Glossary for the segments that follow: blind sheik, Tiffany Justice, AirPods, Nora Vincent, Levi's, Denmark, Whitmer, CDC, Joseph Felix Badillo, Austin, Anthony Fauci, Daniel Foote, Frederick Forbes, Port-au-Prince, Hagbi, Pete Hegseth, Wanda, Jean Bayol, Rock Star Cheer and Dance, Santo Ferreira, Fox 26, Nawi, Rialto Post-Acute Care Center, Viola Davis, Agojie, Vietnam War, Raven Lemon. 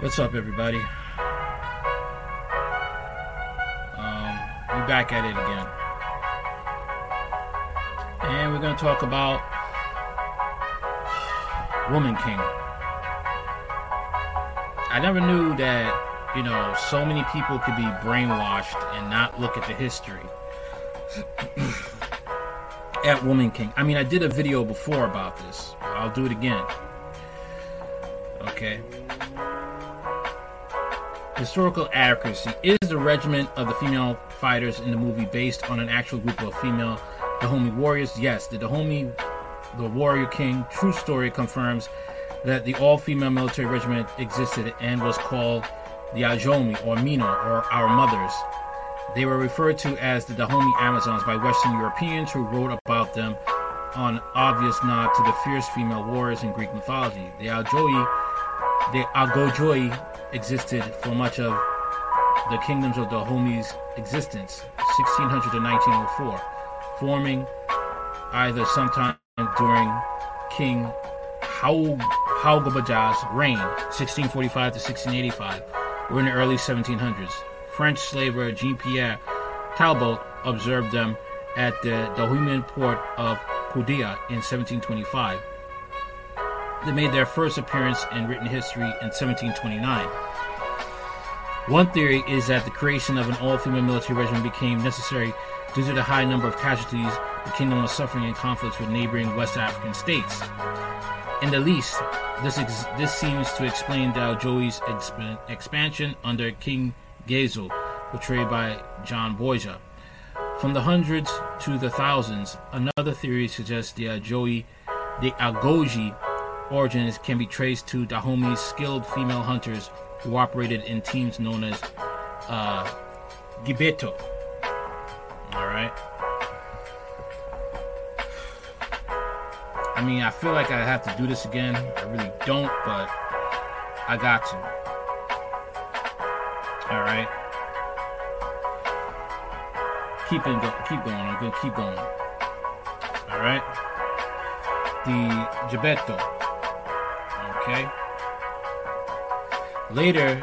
What's up, everybody? We're back at it again. And we're going to talk about Woman King. I never knew that, you know, so many people could be brainwashed and not look at the history at Woman King. I mean, I did a video before about this. I'll do it again. Okay. Historical accuracy. Is the regiment of the female fighters in the movie based on an actual group of female Dahomey warriors? Yes. The Dahomey, the Warrior King, true story confirms that the all-female military regiment existed and was called the Ajomi or Mino or Our Mothers. They were referred to as the Dahomey Amazons by Western Europeans who wrote about them on obvious nod to the fierce female warriors in Greek mythology. The Agojie existed for much of the kingdoms of Dahomey's existence, 1600 to 1904, forming either sometime during King Haugabaja's reign, 1645 to 1685, or in the early 1700s. French slaver Jean-Pierre Talbot observed them at the Dahomean port of Kudia in 1725. They made their first appearance in written history in 1729. One theory is that the creation of an all-female military regiment became necessary due to the high number of casualties the kingdom was suffering in conflicts with neighboring West African states. In the least, this seems to explain Agojie's expansion under King Gezo, portrayed by John Boyega. From the hundreds to the thousands, another theory suggests the Agojie origins can be traced to Dahomey's skilled female hunters who operated in teams known as Gibeto. Alright. I mean, I feel like I have to do this again. I really don't, but I got to. Alright. Keep going. I'm going to keep going. Alright. The Gibeto. Okay. Later,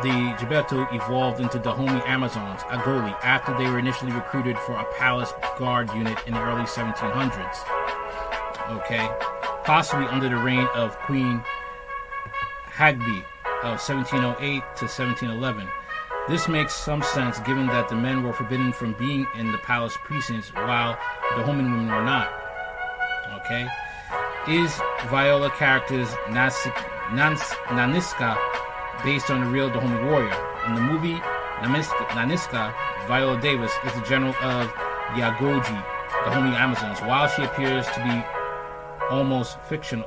the Gibeto evolved into Dahomey Amazons, Agojie, after they were initially recruited for a palace guard unit in the early 1700s. Okay, possibly under the reign of Queen Hagbi of 1708 to 1711. This makes some sense given that the men were forbidden from being in the palace precincts while the Dahomey women were not. Okay, is Viola character's Nanisca based on the real Dahomey warrior? In the movie Nanisca, Viola Davis is the general of the Agojie, the Dahomey Amazons, while she appears to be almost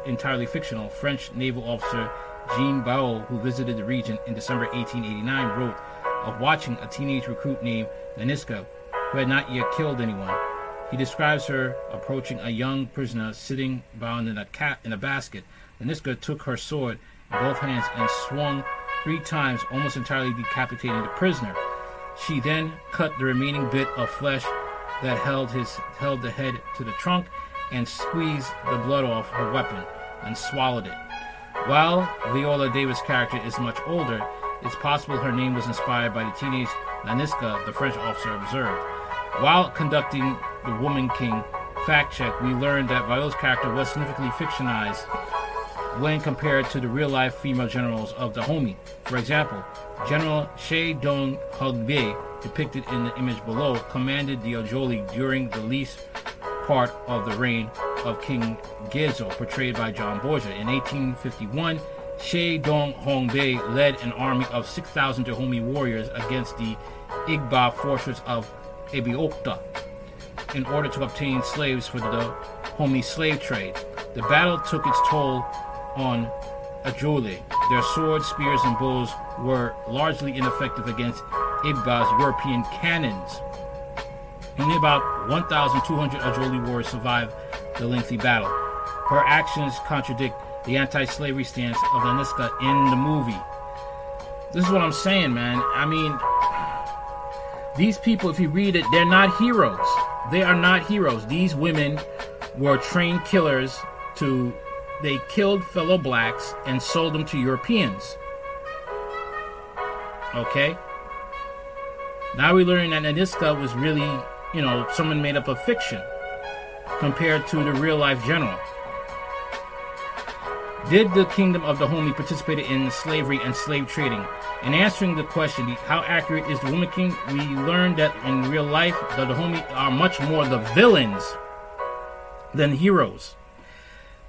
entirely fictional. French naval officer Jean Bayol, who visited the region in December 1889, wrote of watching a teenage recruit named Nanisca, who had not yet killed anyone. He describes her approaching a young prisoner sitting bound in a basket. Nanisca took her sword in both hands and swung three times, almost entirely decapitating the prisoner. She then cut the remaining bit of flesh that held the head to the trunk and squeezed the blood off her weapon and swallowed it. While Viola Davis' character is much older, it's possible her name was inspired by the teenage Nanisca, the French officer observed. While conducting the Woman King fact check, we learned that Viola's character was significantly fictionized when compared to the real-life female generals of Dahomey. For example, General Seh-Dong-Hong-Beh, depicted in the image below, commanded the Agojie during the least part of the reign of King Gezo, portrayed by John Boyega. In 1851, Seh-Dong-Hong-Beh led an army of 6,000 Dahomey warriors against the Egba fortress of Abeokuta in order to obtain slaves for the Dahomey slave trade. The battle took its toll on Agojie. Their swords, spears, and bows were largely ineffective against Egba's European cannons. Only about 1,200 Agojie warriors survived the lengthy battle. Her actions contradict the anti-slavery stance of Nanisca in the movie. This is what I'm saying, man. I mean, these people, if you read it, they're not heroes. They are not heroes. These women were trained killers. They killed fellow blacks and sold them to Europeans. Okay? Now we learn that Nanisca was really, you know, someone made up of fiction compared to the real-life general. Did the kingdom of Dahomey participate in slavery and slave trading? In answering the question, how accurate is the Woman King, we learned that in real life, the Dahomey are much more the villains than heroes.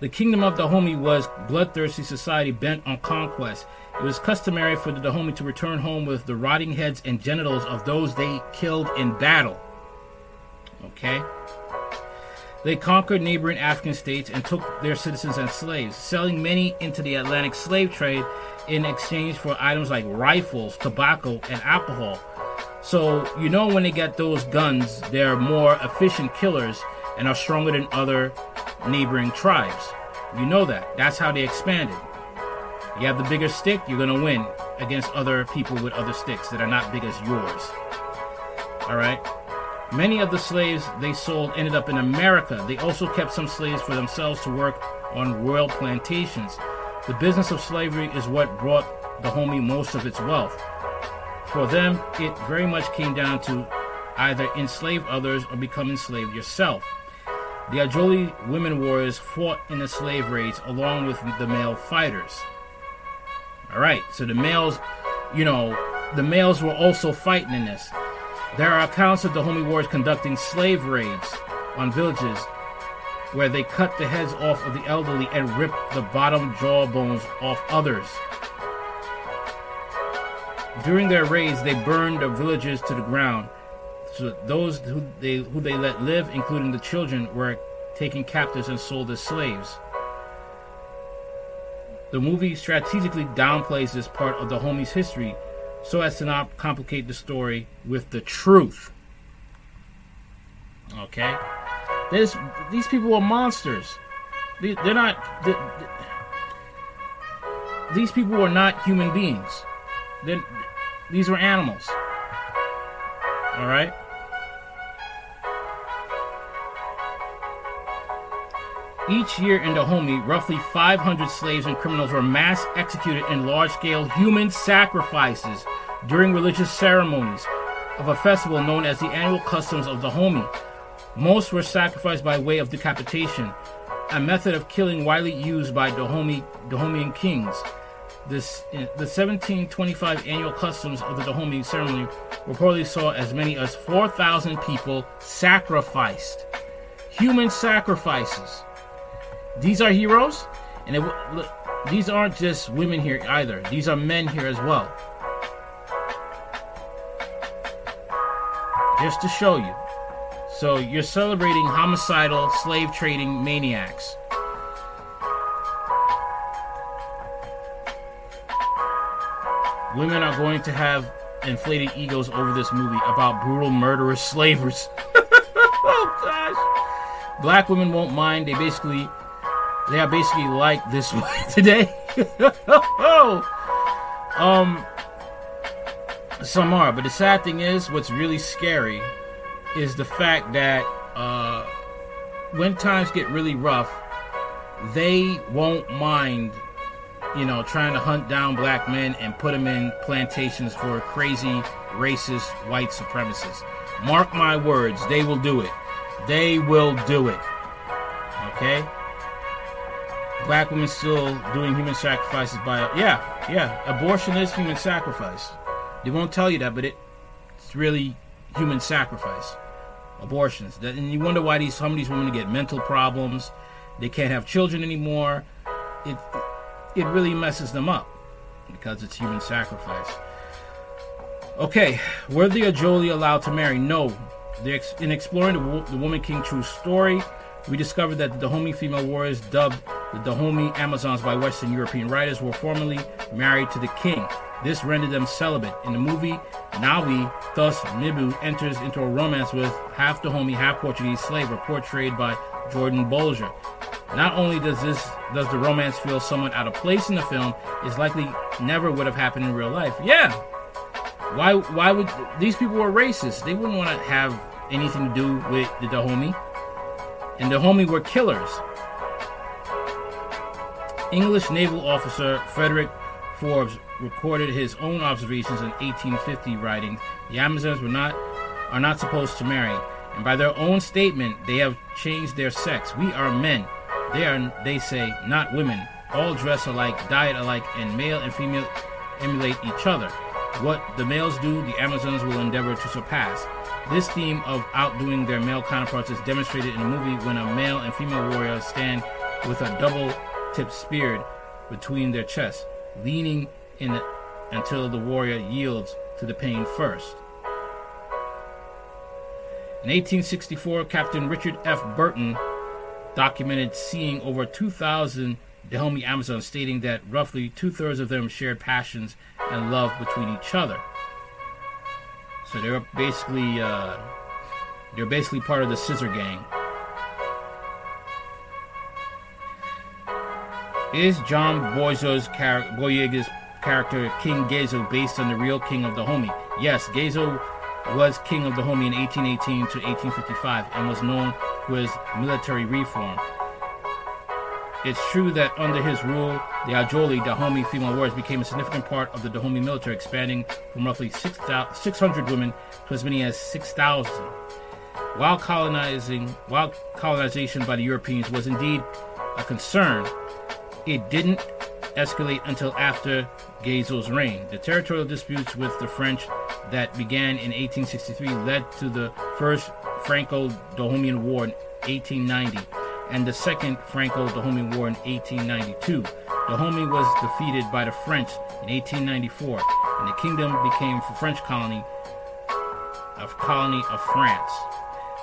The kingdom of Dahomey was a bloodthirsty society bent on conquest. It was customary for the Dahomey to return home with the rotting heads and genitals of those they killed in battle. Okay? They conquered neighboring African states and took their citizens as slaves, selling many into the Atlantic slave trade in exchange for items like rifles, tobacco, and alcohol. So, you know, when they get those guns, they're more efficient killers and are stronger than other neighboring tribes. You know that. That's how they expanded. You have the bigger stick, you're going to win against other people with other sticks that are not big as yours. Alright? Many of the slaves they sold ended up in America. They also kept some slaves for themselves to work on royal plantations. The business of slavery is what brought Dahomey most of its wealth. For them, it very much came down to either enslave others or become enslaved yourself. The Agojie women warriors fought in the slave raids along with the male fighters. Alright, so the males, you know, the males were also fighting in this. There are accounts of Dahomey warriors conducting slave raids on villages where they cut the heads off of the elderly and ripped the bottom jawbones off others. During their raids, they burned the villagers to the ground. So those who they let live, including the children, were taken captives and sold as slaves. The movie strategically downplays this part of Dahomey's history so as to not complicate the story with the truth. Okay? These people are monsters. They're not... These people are not human beings. These are animals. Alright? Each year in Dahomey, roughly 500 slaves and criminals were mass executed in large-scale human sacrifices during religious ceremonies of a festival known as the Annual Customs of Dahomey. Most were sacrificed by way of decapitation, a method of killing widely used by Dahomean kings. The 1725 Annual Customs of the Dahomey ceremony reportedly saw as many as 4,000 people sacrificed. Human sacrifices. These are heroes, and look, these aren't just women here either. These are men here as well. Just to show you. So you're celebrating homicidal, slave-trading maniacs. Women are going to have inflated egos over this movie about brutal, murderous slavers. Oh, gosh. Black women won't mind. They are basically like this one today. Some are, but the sad thing is, what's really scary is the fact that when times get really rough, they won't mind, you know, trying to hunt down black men and put them in plantations for crazy, racist, white supremacists. Mark my words, they will do it. They will do it. Okay? Black women still doing human sacrifices by... abortion is human sacrifice. They won't tell you that, but it's really human sacrifice. Abortions. And you wonder why some of these women get mental problems. They can't have children anymore. It really messes them up because it's human sacrifice. Okay, were the Agojie allowed to marry? No. In exploring the Woman King true story, we discovered that the Dahomey female warriors, dubbed the Dahomey Amazons by Western European writers, were formerly married to the king. This rendered them celibate. In the movie, Nawi, thus Mibu, enters into a romance with half Dahomey, half Portuguese slaver, portrayed by Jordan Bolger. Not only does the romance feel somewhat out of place in the film, it's likely never would have happened in real life. Yeah. Why would these people were racist? They wouldn't want to have anything to do with the Dahomey. And the Dahomey were killers. English naval officer Frederick Forbes recorded his own observations in 1850, writing, "The Amazons are not supposed to marry, and by their own statement, they have changed their sex. We are men. They are, they say, not women. All dress alike, diet alike, and male and female emulate each other. What the males do, the Amazons will endeavor to surpass. This theme of outdoing their male counterparts is demonstrated in a movie when a male and female warrior stand with a double-tipped spear between their chests, leaning in until the warrior yields to the pain first." In 1864, Captain Richard F. Burton documented seeing over 2,000 Dahomey Amazons, stating that roughly two-thirds of them shared passions and love between each other. So they're basically part of the Scissor Gang. Is John Boyega's character King Gezo based on the real King of Dahomey? Yes, Gezo was King of Dahomey in 1818 to 1855 and was known for his military reform. It's true that under his rule, the Agojie, Dahomey female warriors, became a significant part of the Dahomey military, expanding from roughly 600 women to as many as 6,000. While colonization by the Europeans was indeed a concern, it didn't escalate until after Gezo's reign. The territorial disputes with the French that began in 1863 led to the first Franco-Dahomean War in 1890. And the second Franco-Dahomey War in 1892. Dahomey was defeated by the French in 1894, and the kingdom became a French colony of France.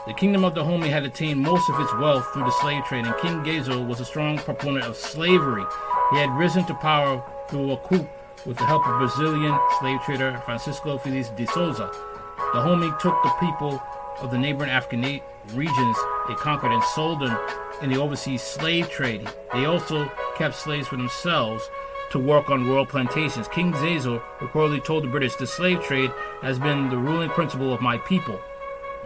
The kingdom of Dahomey had attained most of its wealth through the slave trade, and King Gezo was a strong proponent of slavery. He had risen to power through a coup with the help of Brazilian slave trader Francisco Félix de Souza. Dahomey took the people of the neighboring African regions they conquered and sold them in the overseas slave trade. They also kept slaves for themselves to work on royal plantations. King Gezo reportedly told the British, "The slave trade has been the ruling principle of my people.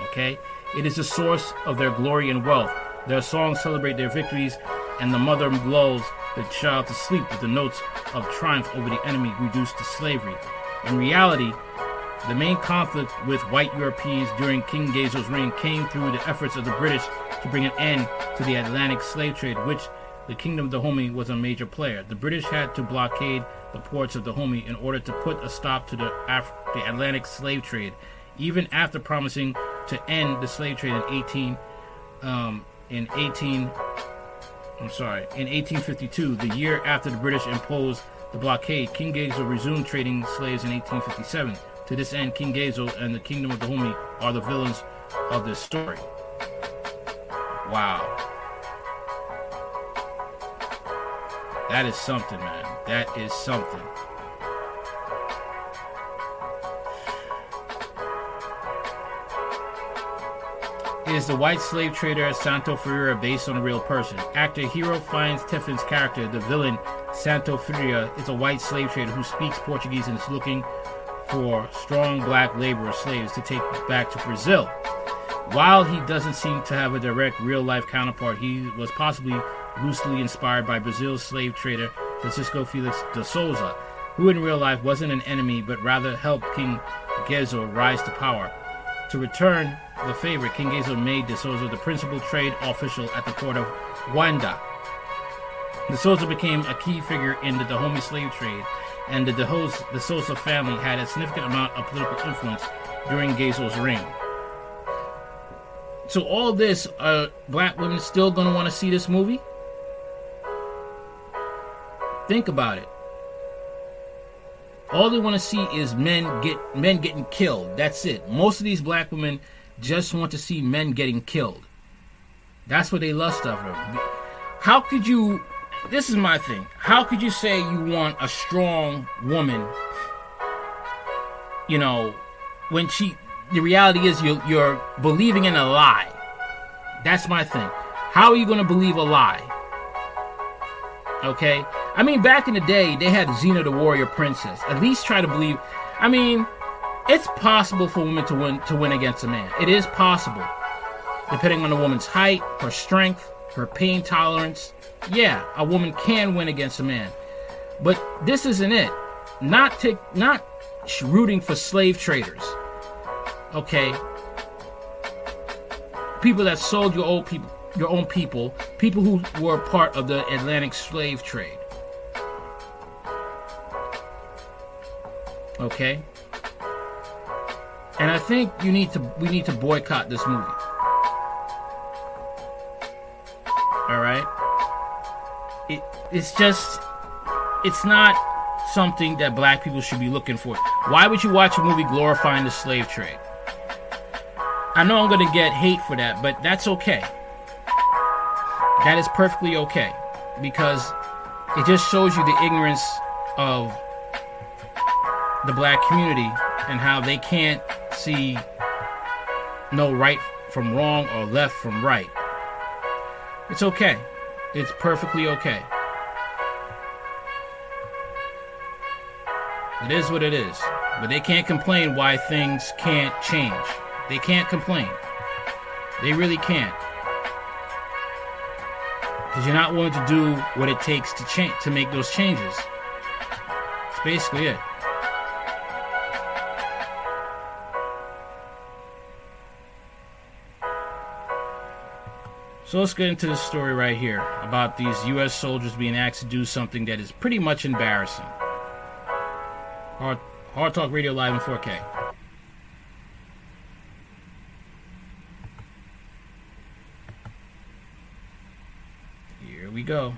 Okay? It is the source of their glory and wealth. Their songs celebrate their victories, and the mother lulls the child to sleep with the notes of triumph over the enemy reduced to slavery." In reality, the main conflict with white Europeans during King Gezo's reign came through the efforts of the British to bring an end to the Atlantic slave trade, which the Kingdom of Dahomey was a major player. The British had to blockade the ports of Dahomey in order to put a stop to the Atlantic slave trade. Even after promising to end the slave trade in 1852, the year after the British imposed the blockade, King Gezo resumed trading slaves in 1857. To this end, King Gezo and the Kingdom of Dahomey are the villains of this story. Wow. That is something, man. That is something. Is the white slave trader Santo Ferreira based on a real person? Actor Hero Fiennes Tiffin's character, the villain Santo Ferreira, is a white slave trader who speaks Portuguese and is looking for strong black labor slaves to take back to Brazil. While he doesn't seem to have a direct real-life counterpart, he was possibly loosely inspired by Brazil's slave trader Francisco Félix de Souza, who in real life wasn't an enemy but rather helped King Gezo rise to power. To return the favor, King Gezo made de Souza the principal trade official at the port of Wanda. De Souza became a key figure in the Dahomey slave trade, and the Souza family had a significant amount of political influence during Gezo's reign. So all this, are black women still going to want to see this movie? Think about it. All they want to see is men getting killed. That's it. Most of these black women just want to see men getting killed. That's what they lust after. How could you... This is my thing. How could you say you want a strong woman, you know, when she... The reality is you're believing in a lie. That's my thing. How are you going to believe a lie? Okay? I mean, back in the day, they had Xena the Warrior Princess. At least try to believe... I mean, it's possible for women to win against a man. It is possible. Depending on the woman's height, her strength, her pain tolerance... Yeah, a woman can win against a man. But this isn't it. not rooting for slave traders, okay? People that sold your old people, your own people, people who were part of the Atlantic slave trade. Okay? And I think we need to boycott this movie. Alright? It's not something that black people should be looking for. Why would you watch a movie glorifying the slave trade? I know I'm gonna get hate for that, but that's okay. That is perfectly okay, because it just shows you the ignorance of the black community and how they can't see no right from wrong or left from right. It's okay. It's perfectly okay. It is what it is. But they can't complain why things can't change. They can't complain. They really can't. Because you're not willing to do what it takes to change, to make those changes. That's basically it. So let's get into this story right here about these U.S. soldiers being asked to do something that is pretty much embarrassing. Hard Talk Radio Live in 4K. Here we go.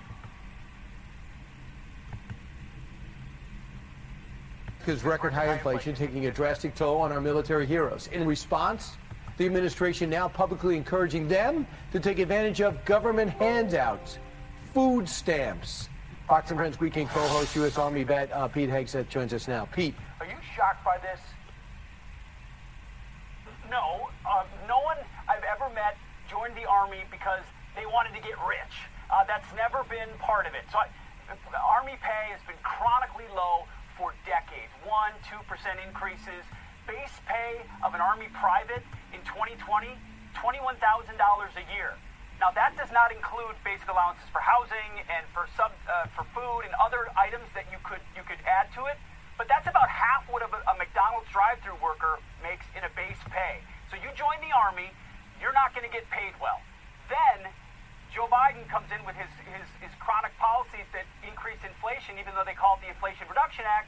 America's record high inflation taking a drastic toll on our military heroes. In response, the administration now publicly encouraging them to take advantage of government handouts, food stamps. Fox and Friends Weekend co-host, U.S. Army vet Pete Hegseth joins us now. Pete, are you shocked by this? No. No one I've ever met joined the Army because they wanted to get rich. That's never been part of it. So Army pay has been chronically low for decades. 1-2% increases. Base pay of an Army private in 2020, $21,000 a year. Now that does not include basic allowances for housing and for food and other items that you could add to it. But that's about half what a McDonald's drive-thru worker makes in a base pay. So you join the Army, you're not going to get paid well. Then Joe Biden comes in with his chronic policies that increase inflation, even though they call it the Inflation Reduction Act.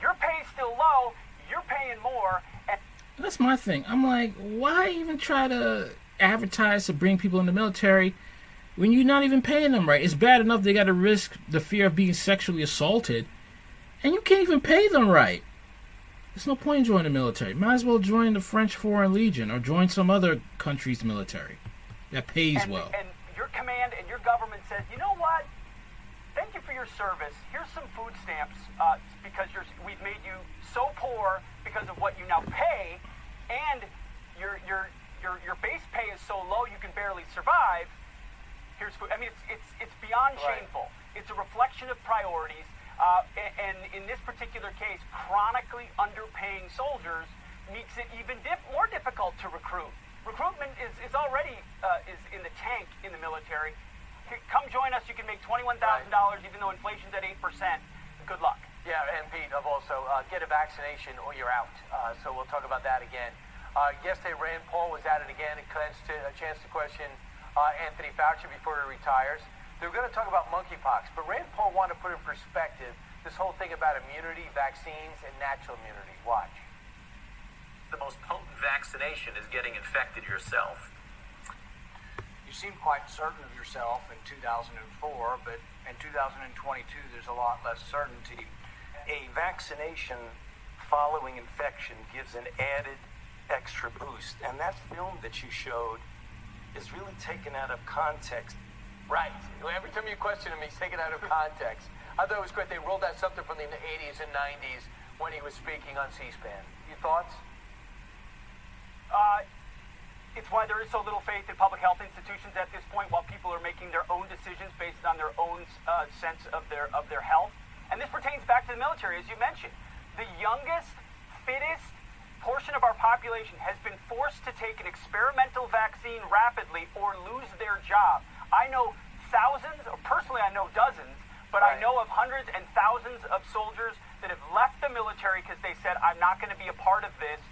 Your pay's still low. You're paying more. And that's my thing. I'm like, why even try to advertise to bring people in the military when you're not even paying them right? It's bad enough they got to risk the fear of being sexually assaulted, and you can't even pay them right. There's no point in joining the military. Might as well join the French Foreign Legion or join some other country's military that pays well. And your command and your government says, you know what? Thank you for your service. Here's some food stamps because we've made you so poor because of what you now pay, and your base pay is so low you can barely survive. Here's food. I mean, it's beyond shameful. It's a reflection of priorities, and in this particular case, chronically underpaying soldiers makes it even more difficult to recruit. Recruitment is already is in the tank in the military. Come join us. You can make $21,000, even though inflation's at 8%. Good luck. Yeah, and Pete, I've also get a vaccination or you're out. So we'll talk about that again. Yesterday, Rand Paul was at it again and clenched a chance to question Anthony Fauci before he retires. They were going to talk about monkeypox, but Rand Paul wanted to put in perspective this whole thing about immunity, vaccines, and natural immunity. Watch. The most potent vaccination is getting infected yourself. You seem quite certain of yourself in 2004, but in 2022, there's a lot less certainty. A vaccination following infection gives an added extra boost, and that film that you showed is really taken out of context. Right. Every time you question him, he's taken out of context. I thought it was great. They rolled out something from the 80s and 90s when he was speaking on C-SPAN. Your thoughts? It's why there is so little faith in public health institutions at this point, while people are making their own decisions based on their own sense of their health. And this pertains back to the military, as you mentioned. The youngest, fittest portion of our population has been forced to take an experimental vaccine rapidly or lose their job. I know thousands, or personally I know dozens, but I know of hundreds and thousands of soldiers that have left the military because they said, I'm not going to be a part of this.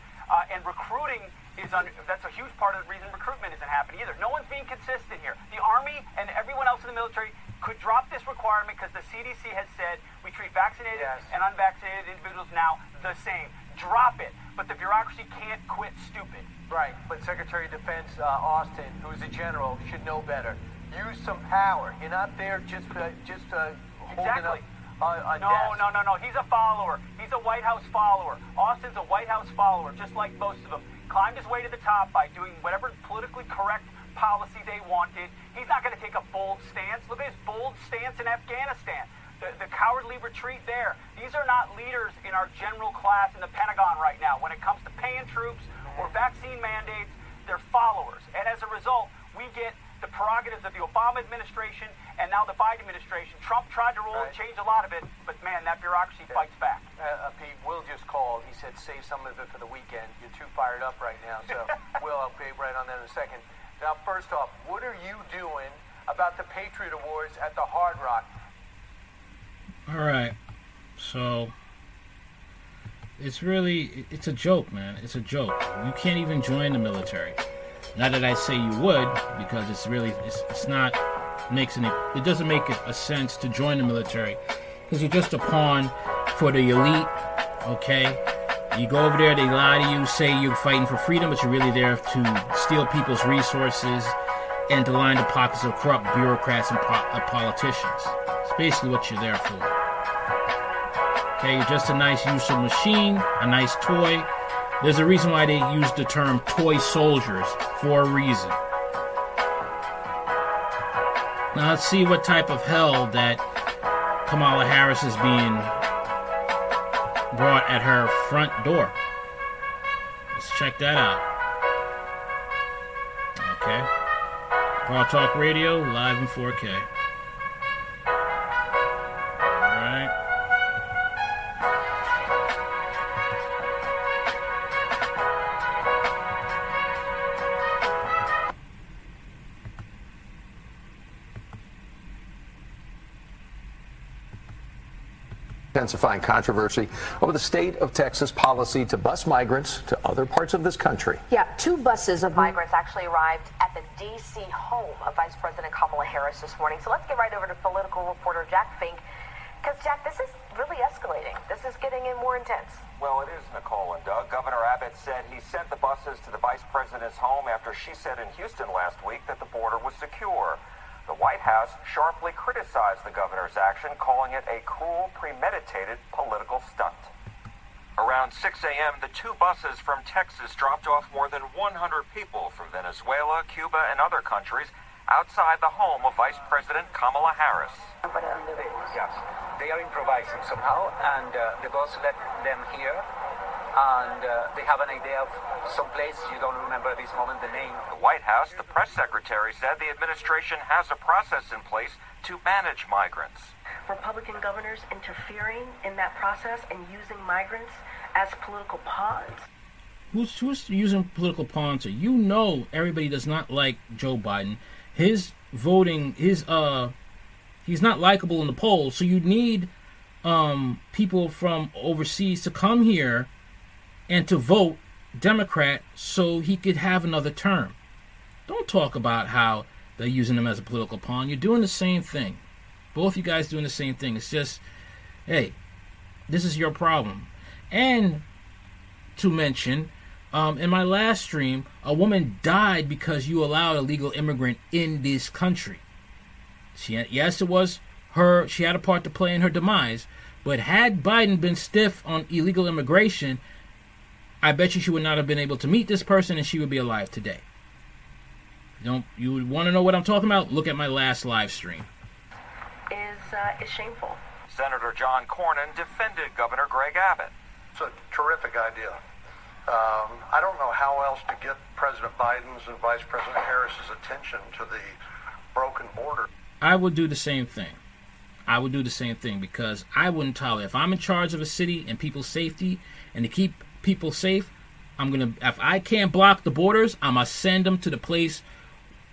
And recruiting is, that's a huge part of the reason recruitment isn't happening either. No one's being consistent here. The Army and everyone else in the military could drop this requirement because the CDC has said we treat vaccinated and unvaccinated individuals now the same. Drop it. But the bureaucracy can't quit stupid. Right. But Secretary of Defense Austin, who is a general, should know better. Use some power. You're not there just holding up. No. He's a follower. He's a White House follower. Austin's a White House follower, just like most of them. Climbed his way to the top by doing whatever politically correct policy they wanted. He's not going to take a bold stance. Look at his bold stance in Afghanistan. The cowardly retreat there. These are not leaders in our general class in the Pentagon right now. When it comes to paying troops or vaccine mandates, they're followers. And as a result, we get the prerogatives of the Obama administration and now the Biden administration. Trump tried to roll and change a lot of it, but man, that bureaucracy fights back. Pete, Will just called. He said, save some of it for the weekend. You're too fired up right now, so Will, I'll be right on that in a second. Now, first off, what are you doing about the Patriot Awards at the Hard Rock? All right, so it's a joke, man. It's a joke. You can't even join the military. Not that I say you would, because it's really, it's not, it doesn't make a sense to join the military, because you're just a pawn for the elite, okay? You go over there, they lie to you, say you're fighting for freedom, but you're really there to steal people's resources and to line the pockets of corrupt bureaucrats and politicians. It's basically what you're there for. Okay, you're just a nice, useful machine, a nice toy. There's a reason why they use the term toy soldiers, for a reason. Now let's see what type of hell that Kamala Harris is being brought at her front door. Let's check that out. Okay. Raw Talk Radio, live in 4K. Alright. Intensifying controversy over the state of Texas policy to bus migrants to other parts of this country. Yeah, two buses of migrants actually arrived at the D.C. home of Vice President Kamala Harris this morning. So let's get right over to political reporter Jack Fink, because, Jack, this is really escalating. This is getting more intense. Well, it is, Nicole and Doug. Governor Abbott said he sent the buses to the Vice President's home after she said in Houston last week that the border was secure. The White House sharply criticized the governor's action, calling it a cruel, premeditated political stunt. Around 6 a.m., the two buses from Texas dropped off more than 100 people from Venezuela, Cuba, and other countries outside the home of Vice President Kamala Harris. Yes, they are improvising somehow, and the boss let them here. And they have an idea of some place, you don't remember at this moment the name. The White House, the press secretary, said the administration has a process in place to manage migrants. Republican governors interfering in that process and using migrants as political pawns. Who's using political pawns? You know everybody does not like Joe Biden. His voting, he's not likable in the polls, so you need people from overseas to come here and to vote Democrat so he could have another term. Don't talk about how they're using him as a political pawn. You're doing the same thing. Both you guys doing the same thing. It's just, hey, this is your problem. And to mention, in my last stream, a woman died because you allowed an illegal immigrant in this country. Yes, it was her. She had a part to play in her demise. But had Biden been stiff on illegal immigration, I bet you she would not have been able to meet this person and she would be alive today. You would want to know what I'm talking about? Look at my last live stream. Is shameful. Senator John Cornyn defended Governor Greg Abbott. It's a terrific idea. I don't know how else to get President Biden's and Vice President Harris's attention to the broken border. I would do the same thing. I would do the same thing because I wouldn't tolerate. If I'm in charge of a city and people's safety and to keep people safe, if I can't block the borders, I'm going to send them to the place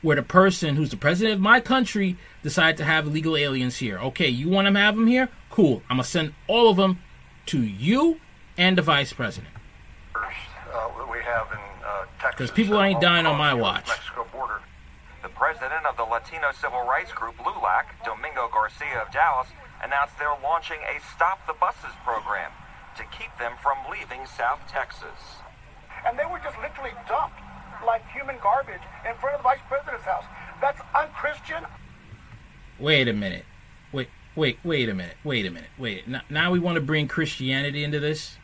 where the person who's the president of my country decided to have illegal aliens here. Okay, you want to have them here? Cool. I'm going to send all of them to you and the vice president. First, we have in Texas. Because people ain't dying on my watch. Mexico border. The president of the Latino civil rights group LULAC, Domingo Garcia of Dallas, announced they're launching a Stop the Buses program to keep them from leaving South Texas. And they were just literally dumped like human garbage in front of the vice president's house. That's unchristian. Wait a minute. Wait a minute. Now we want to bring Christianity into this?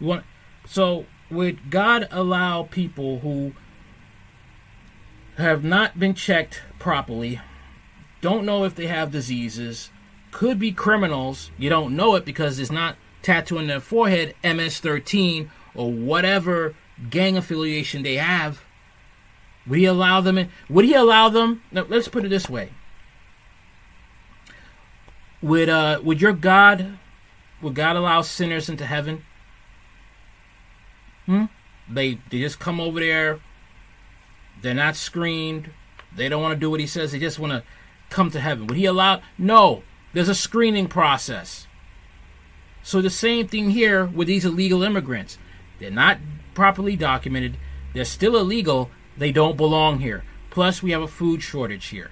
We want. So would God allow people who have not been checked properly, don't know if they have diseases, could be criminals, you don't know it because it's not tattooed on their forehead, MS-13 or whatever gang affiliation they have, would he allow them in? Would he allow them? Now, let's put it this way. Would God allow sinners into heaven? They just come over there. They're not screened. They don't want to do what he says. They just want to come to heaven. Would he allow? No. There's a screening process. So the same thing here with these illegal immigrants. They're not properly documented. They're still illegal. They don't belong here. Plus, we have a food shortage here.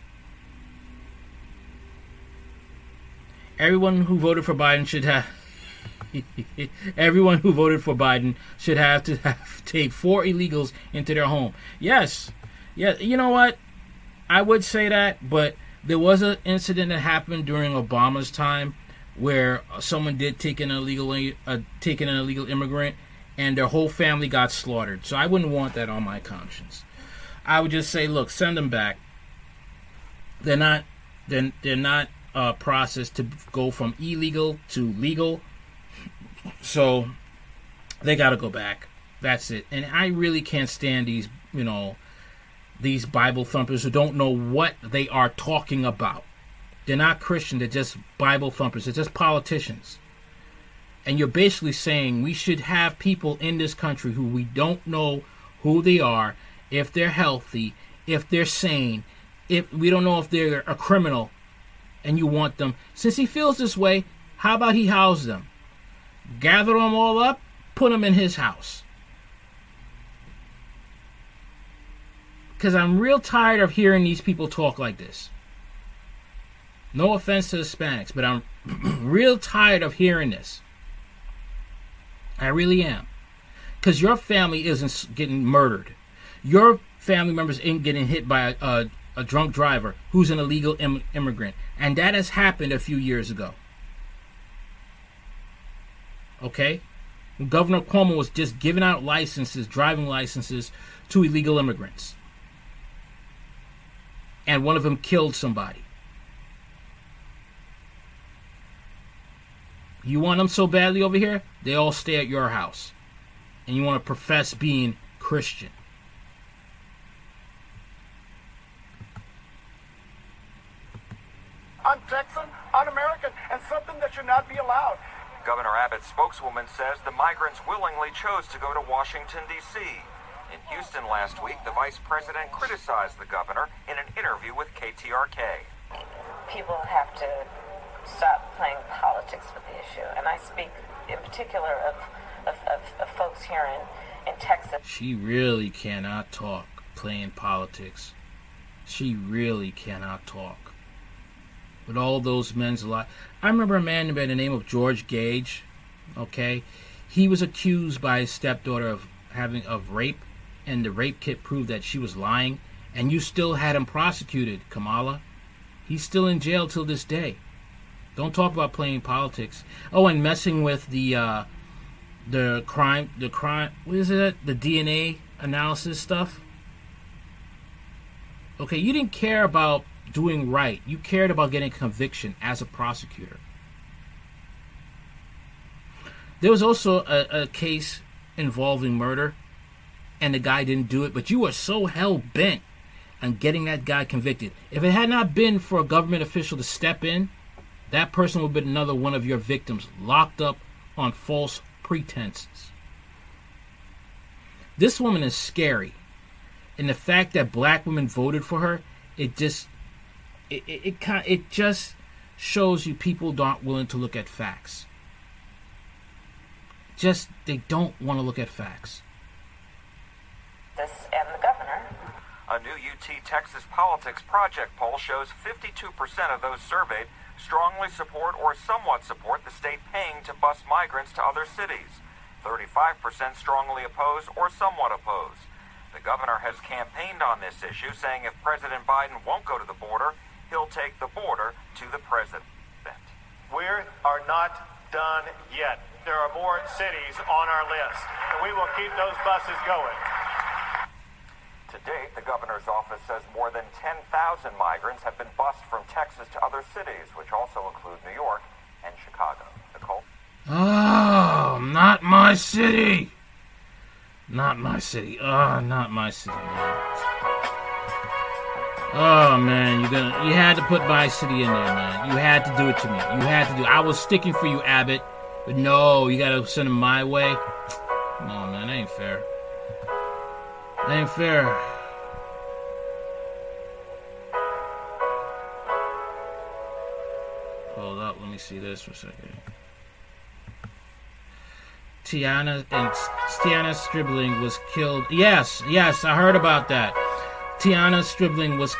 Everyone who voted for Biden should have... Everyone who voted for Biden should have to take 4 illegals into their home. Yes. Yeah, you know what? I would say that, but there was an incident that happened during Obama's time where someone did take an illegal immigrant and their whole family got slaughtered. So I wouldn't want that on my conscience. I would just say, look, send them back. They're not processed to go from illegal to legal. So they got to go back. That's it. And I really can't stand these, you know, these Bible thumpers who don't know what they are talking about. They're not Christian. They're just Bible thumpers. They're just politicians. And you're basically saying we should have people in this country who we don't know who they are, if they're healthy, if they're sane, if we don't know if they're a criminal, and you want them. Since he feels this way, how about he house them? Gather them all up, put them in his house. Because I'm real tired of hearing these people talk like this. No offense to Hispanics, but I'm real tired of hearing this. I really am. Because your family isn't getting murdered. Your family members ain't getting hit by a drunk driver who's an illegal immigrant. And that has happened a few years ago. Okay? Governor Cuomo was just giving out licenses, driving licenses, to illegal immigrants. And one of them killed somebody. You want them so badly over here? They all stay at your house. And you want to profess being Christian. I'm Texan, I'm American, and something that should not be allowed. Governor Abbott's spokeswoman says the migrants willingly chose to go to Washington, D.C. In Houston last week, the vice president criticized the governor in an interview with KTRK. People have to stop playing politics with the issue. And I speak in particular of folks here in Texas. She really cannot talk playing politics. She really cannot talk. With all those men's lives. I remember a man by the name of George Gage. Okay, he was accused by his stepdaughter of rape, and the rape kit proved that she was lying. And you still had him prosecuted, Kamala. He's still in jail till this day. Don't talk about playing politics. Oh, and messing with the crime. What is it? The DNA analysis stuff. Okay, you didn't care about doing right. You cared about getting a conviction as a prosecutor. There was also a case involving murder, and the guy didn't do it, but you were so hell-bent on getting that guy convicted. If it had not been for a government official to step in, that person would have been another one of your victims, locked up on false pretenses. This woman is scary, and the fact that black women voted for her, it just shows you people aren't willing to look at facts. just, they don't want to look at facts. This and the governor. A new UT Texas Politics Project poll shows 52% of those surveyed strongly support or somewhat support the state paying to bus migrants to other cities. 35% strongly oppose or somewhat oppose. The governor has campaigned on this issue, saying if President Biden won't go to the border, he'll take the border to the president. We are not done yet. There are more cities on our list, and we will keep those buses going. To date, the governor's office says more than 10,000 migrants have been bused from Texas to other cities, which also include New York and Chicago. Nicole? Oh, not my city. Not my city. Oh, not my city. Oh, man, you had to put my city in there, man. You had to do it to me. You had to do it. I was sticking for you, Abbott. But no, you got to send him my way. No, man, that ain't fair. That ain't fair. Hold up, let me see this for a second. Tiana Stribling was killed. Yes, I heard about that. Tiana Stribling was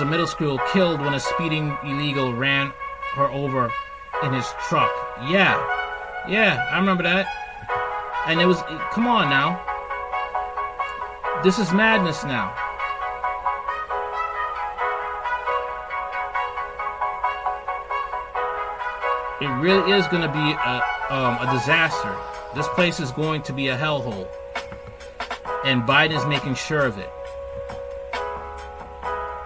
a middle school killed when a speeding illegal ran her over in his truck. Yeah, I remember that. And it was, come on now. This is madness now. It really is going to be a disaster. This place is going to be a hellhole. And Biden's making sure of it.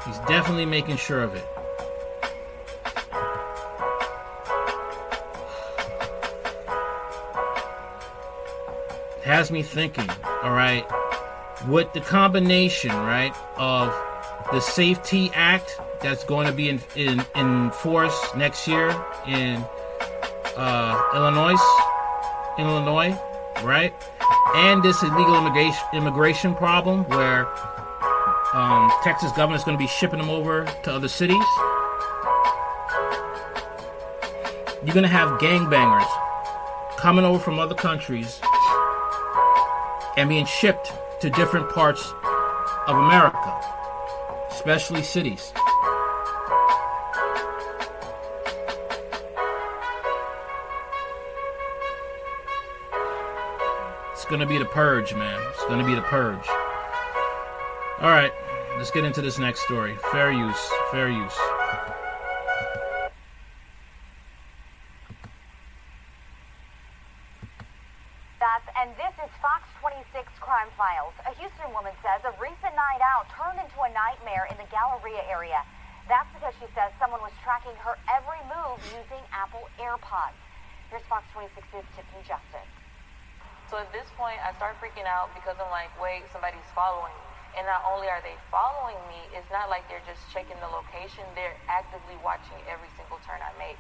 He's definitely making sure of it. It has me thinking, all right? With the combination, right, of the Safety Act that's going to be in force next year in Illinois, right, and this illegal immigration problem where Texas government is going to be shipping them over to other cities, you're going to have gangbangers coming over from other countries and being shipped to different parts of America, especially cities. It's gonna be the purge, man. It's gonna be the purge. All right, let's get into this next story. Fair use. I start freaking out because I'm like, wait, somebody's following me. And not only are they following me, it's not like they're just checking the location. They're actively watching every single turn I make.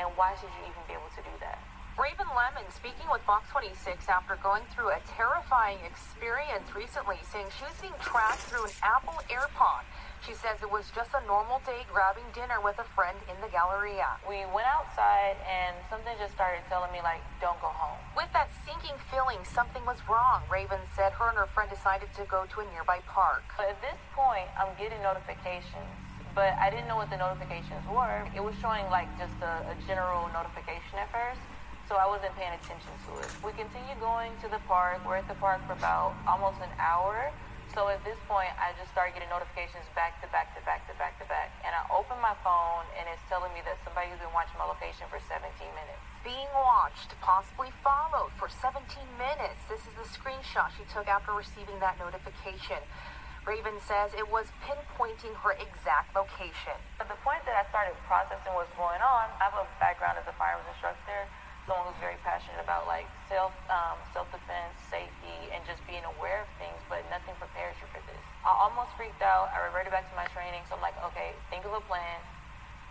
And why should you even be able to do that? Raven Lemon speaking with Fox 26 after going through a terrifying experience recently, saying she was being tracked through an Apple AirPod. She says it was just a normal day grabbing dinner with a friend in the Galleria. We went outside and something just started telling me, like, don't go home. With that sinking feeling, something was wrong, Raven said. Her and her friend decided to go to a nearby park. But at this point, I'm getting notifications, but I didn't know what the notifications were. It was showing, like, just a general notification at first. So I wasn't paying attention to it. We continue going to the park. We're at the park for about almost an hour. So at this point, I just started getting notifications back to back. And I open my phone, and it's telling me that somebody's been watching my location for 17 minutes. Being watched, possibly followed for 17 minutes. This is the screenshot she took after receiving that notification. Raven says it was pinpointing her exact location. At the point that I started processing what's going on, I have a background as a firearms instructor. Someone who's very passionate about, like, self-defense, safety, and just being aware of things, but nothing prepares you for this. I almost freaked out. I reverted back to my training, so I'm like, okay, think of a plan.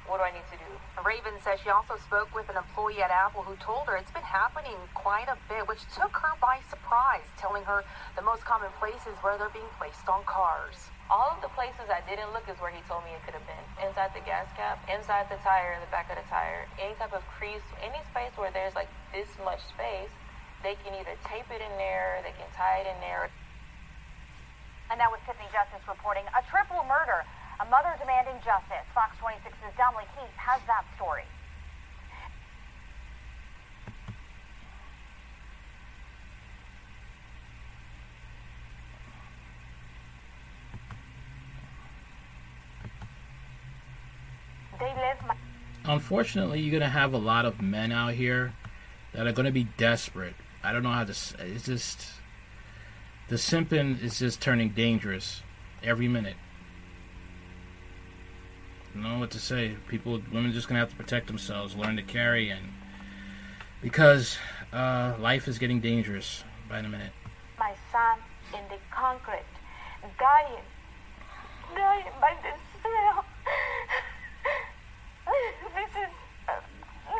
What do I need to do? Raven says she also spoke with an employee at Apple who told her it's been happening quite a bit, which took her by surprise, telling her the most common places where they're being placed on cars. All of the places I didn't look is where he told me it could have been. Inside the gas cap, inside the tire, the back of the tire, any type of crease, any space where there's like this much space, They can either tape it in there, they can tie it in there. And now with Tiffany Justice reporting, a triple murder, a mother demanding justice. Fox 26's Dominic Heath has that story. Unfortunately, you're gonna have a lot of men out here that are gonna be desperate. I don't know how to say. It's just the simping is just turning dangerous every minute. I don't know what to say. People, women, are just gonna have to protect themselves, learn to carry, and because life is getting dangerous by the minute. My son in the concrete, dying by the smell.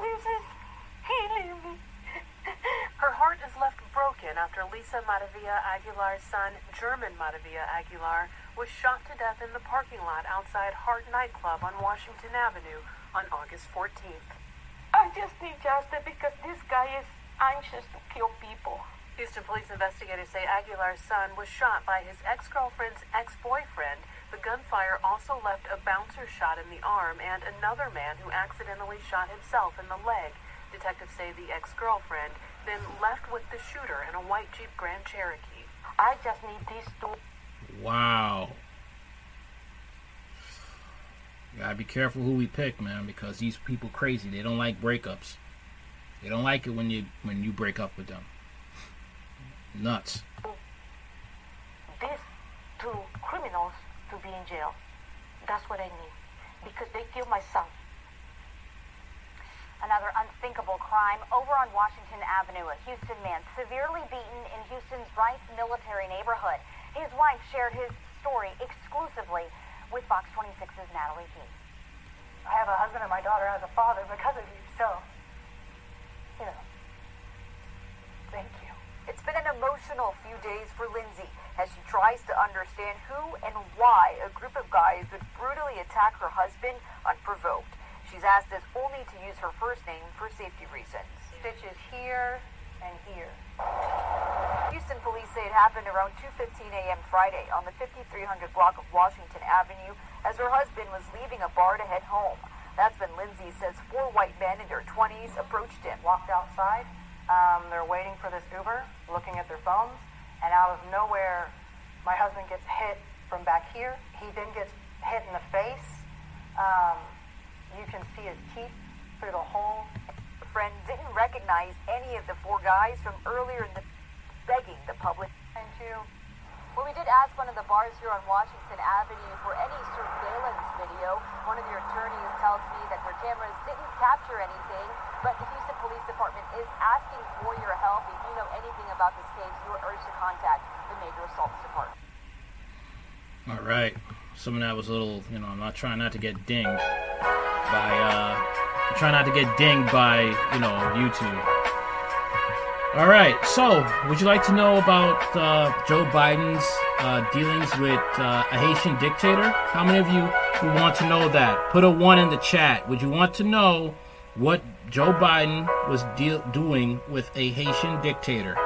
This is healing me. Her heart is left broken after Lisa Maravilla Aguilar's son, German Maravilla Aguilar, was shot to death in the parking lot outside Heart Nightclub on Washington Avenue on August 14th. I just need justice because this guy is anxious to kill people. Houston police investigators say Aguilar's son was shot by his ex-girlfriend's ex-boyfriend. The gunfire also left a bouncer shot in the arm and another man who accidentally shot himself in the leg. Detectives say the ex-girlfriend then left with the shooter in a white Jeep Grand Cherokee. I just need these two. Wow. You gotta be careful who we pick, man, because these people crazy. They don't like breakups. They don't like it when you break up with them. Nuts. These two criminals to be in jail. That's what I need, because they killed my son. Another unthinkable crime over on Washington Avenue. A Houston man severely beaten in Houston's Rice Military neighborhood. His wife shared his story exclusively with Fox 26's Natalie Keith. I have a husband and my daughter has a father because of you, so, you know, thank you. It's been an emotional few days for Lindsay as she tries to understand who and why a group of guys would brutally attack her husband unprovoked. She's asked us only to use her first name for safety reasons. Stitches here and here. Houston police say it happened around 2:15 a.m. Friday on the 5300 block of Washington Avenue as her husband was leaving a bar to head home. That's when Lindsay says four white men in their 20s approached him. Walked outside. They're waiting for this Uber, looking at their phones, and out of nowhere, my husband gets hit from back here. He then gets hit in the face. You can see his teeth through the hole. Her friend didn't recognize any of the four guys from earlier in the begging the public. And well, we did ask one of the bars here on Washington Avenue for any surveillance video. One of your attorneys tells me that their cameras didn't capture anything, but the Houston Police Department is asking for your help. If you know anything about this case, you are urged to contact the Major Assaults Department. All right. Some of that was a little, you know, I'm not trying not to get dinged by, I'm trying not to get dinged by, you know, YouTube. All right. So, would you like to know about Joe Biden's dealings with a Haitian dictator? How many of you who want to know that? Put a one in the chat. Would you want to know what Joe Biden was doing with a Haitian dictator?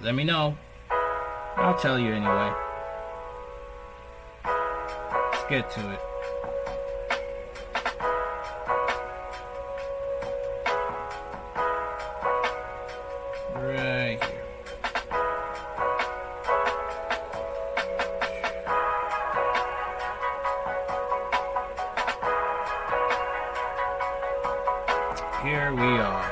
Let me know. I'll tell you anyway. Let's get to it. Right here. Here we are.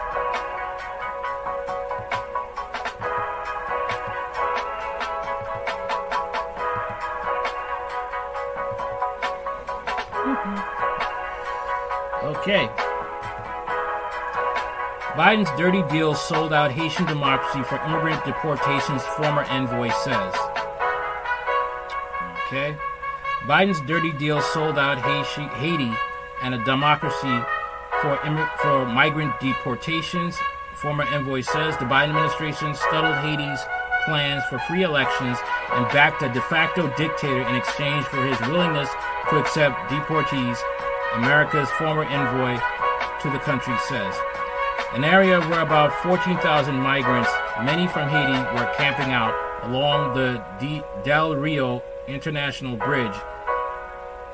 Okay. Biden's dirty deal sold out Haitian democracy for immigrant deportations, former envoy says. Okay. Biden's dirty deal sold out Haiti and a democracy for migrant deportations, former envoy says. The Biden administration scuttled Haiti's plans for free elections and backed a de facto dictator in exchange for his willingness to accept deportees, America's former envoy to the country says. an area where about 14,000 migrants, many from Haiti, were camping out along the Del Rio International Bridge,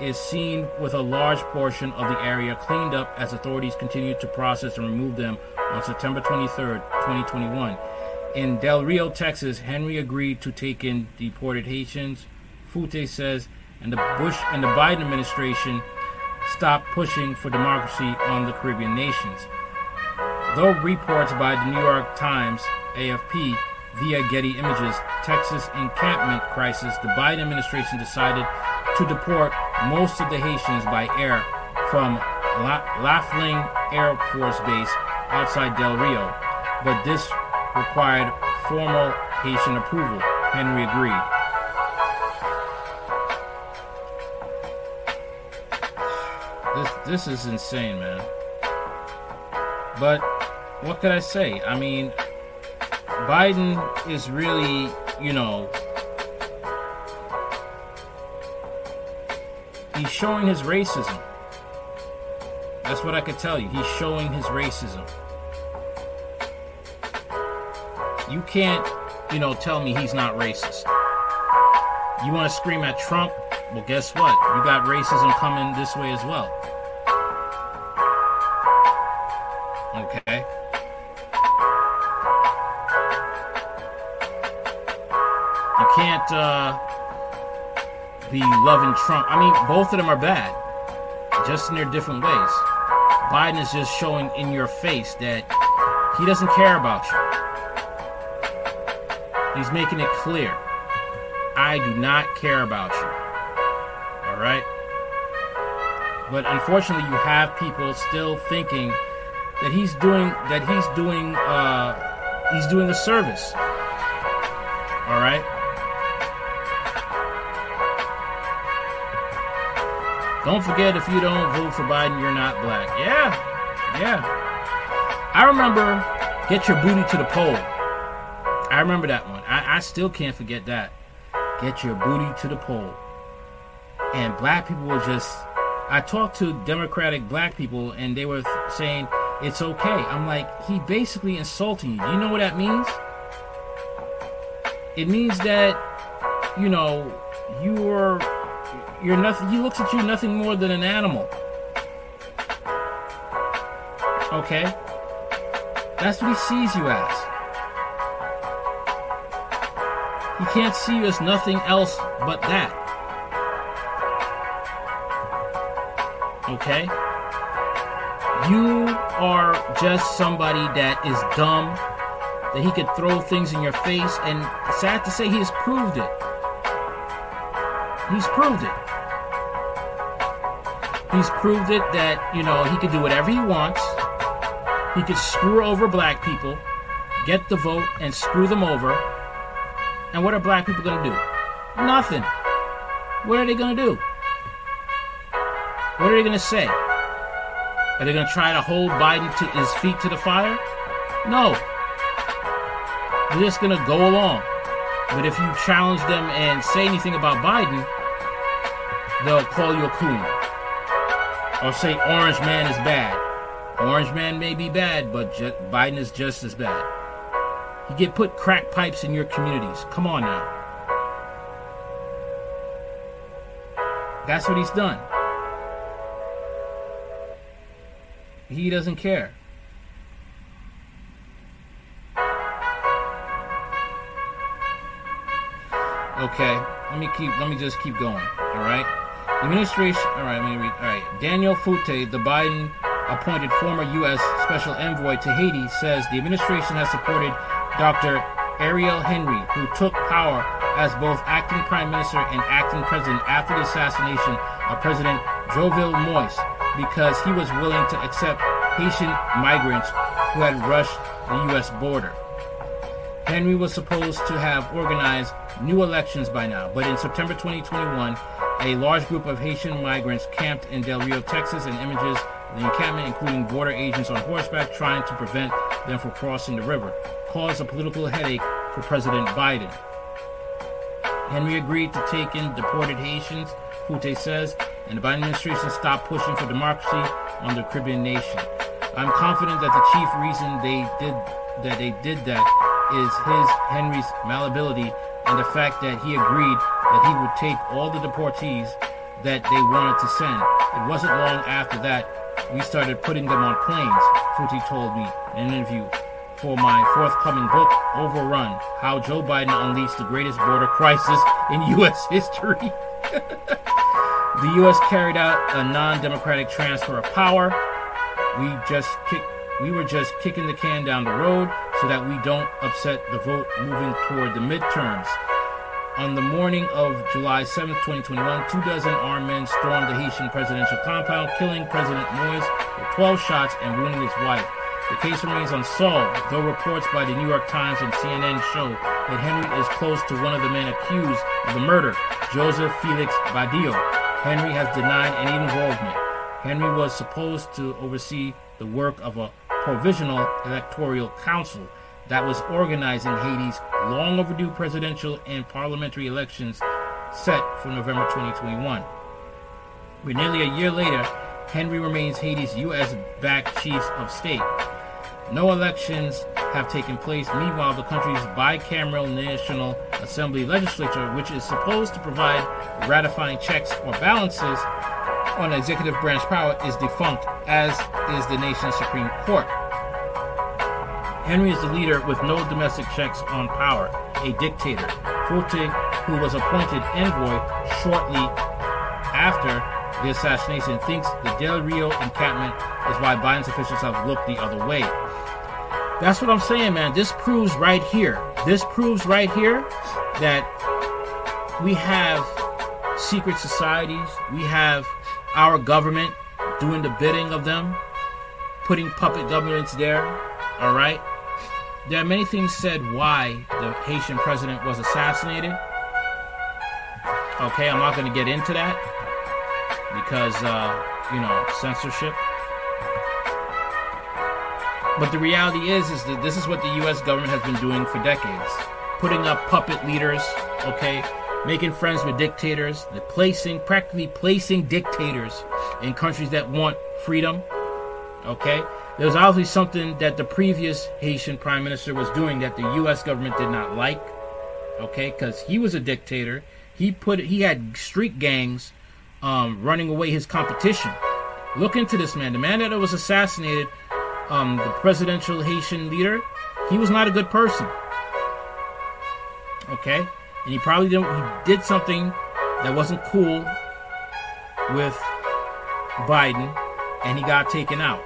is seen with a large portion of the area cleaned up as authorities continue to process and remove them on September 23rd, 2021. In Del Rio, Texas, Henry agreed to take in deported Haitians, Foote says, and the Biden administration stopped pushing for democracy on the Caribbean nations. Though reports by the New York Times, AFP, via Getty Images, Texas encampment crisis, the Biden administration decided to deport most of the Haitians by air from Laughlin Air Force Base outside Del Rio, but this required formal Haitian approval, Henry agreed. This is insane, man. But what could I say? I mean, Biden is really, he's showing his racism. That's what I could tell you. He's showing his racism. You can't, tell me he's not racist. You want to scream at Trump? Well, guess what? You got racism coming this way as well. Okay? You can't, be loving Trump. I mean, both of them are bad, just in their different ways. Biden is just showing in your face that he doesn't care about you. He's making it clear. I do not care about you. All right? But unfortunately, you have people still thinking that he's doing a service. All right? Don't forget, if you don't vote for Biden, you're not black. Yeah. I remember Get Your Booty to the Poll. I remember that one. I still can't forget that. Get Your Booty to the Poll. And black people were just... I talked to Democratic black people, and they were saying, it's okay. I'm like, he basically insulting you. You know what that means? It means that, you're... You're nothing. He looks at you nothing more than an animal. Okay? That's what he sees you as. He can't see you as nothing else but that. Okay? You are just somebody that is dumb, that he could throw things in your face, and sad to say, he has proved it. He's proved it. He's proved it that, he can do whatever he wants. He could screw over black people, get the vote, and screw them over. And what are black people going to do? Nothing. What are they going to do? What are they going to say? Are they going to try to hold Biden to his feet to the fire? No. They're just going to go along. But if you challenge them and say anything about Biden, they'll call you a coon. Or say Orange Man is bad. Orange Man may be bad, but Biden is just as bad. You get put crack pipes in your communities. Come on now. That's what he's done. He doesn't care. Okay, let me just keep going, all right? Daniel Foote, the Biden-appointed former U.S. Special Envoy to Haiti, says the administration has supported Dr. Ariel Henry, who took power as both acting prime minister and acting president after the assassination of President Jovenel Moïse, because he was willing to accept Haitian migrants who had rushed the U.S. border. Henry was supposed to have organized new elections by now, but in September 2021, a large group of Haitian migrants camped in Del Rio, Texas, and images of the encampment, including border agents on horseback trying to prevent them from crossing the river, caused a political headache for President Biden. Henry agreed to take in deported Haitians, Foote says, and the Biden administration stopped pushing for democracy on the Caribbean nation. I'm confident that the chief reason they did that is Henry's malleability and the fact that he agreed that he would take all the deportees that they wanted to send. It wasn't long after that we started putting them on planes, Foote told me in an interview for my forthcoming book, Overrun, How Joe Biden Unleashed the Greatest Border Crisis in U.S. History. The U.S. carried out a non-democratic transfer of power. We were just kicking the can down the road so that we don't upset the vote moving toward the midterms. On the morning of July 7, 2021, 2 dozen armed men stormed the Haitian presidential compound, killing President Moise with 12 shots and wounding his wife. The case remains unsolved, though reports by the New York Times and CNN show that Henry is close to one of the men accused of the murder, Joseph Felix Badillo. Henry has denied any involvement. Henry was supposed to oversee the work of a provisional electoral council that was organizing Haiti's long overdue presidential and parliamentary elections set for November 2021. But nearly a year later, Henry remains Haiti's U.S.-backed chief of state. No elections have taken place. Meanwhile, the country's bicameral National Assembly legislature, which is supposed to provide ratifying checks or balances on executive branch power, is defunct, as is the nation's Supreme Court. Henry is the leader with no domestic checks on power, a dictator. Foote, who was appointed envoy shortly after the assassination, thinks the Del Rio encampment is why Biden's officials have looked the other way. That's what I'm saying, man. This proves right here that we have secret societies. We have our government doing the bidding of them, putting puppet governments there, all right? There are many things said why the Haitian president was assassinated. Okay, I'm not going to get into that because, censorship. But the reality is that this is what the U.S. government has been doing for decades, putting up puppet leaders, okay, making friends with dictators, practically placing dictators in countries that want freedom, okay? There's obviously something that the previous Haitian prime minister was doing that the U.S. government did not like, okay? Because he was a dictator. He had street gangs running away his competition. Look into this man. The man that was assassinated, the presidential Haitian leader, he was not a good person, okay? And he probably did something that wasn't cool with Biden, and he got taken out.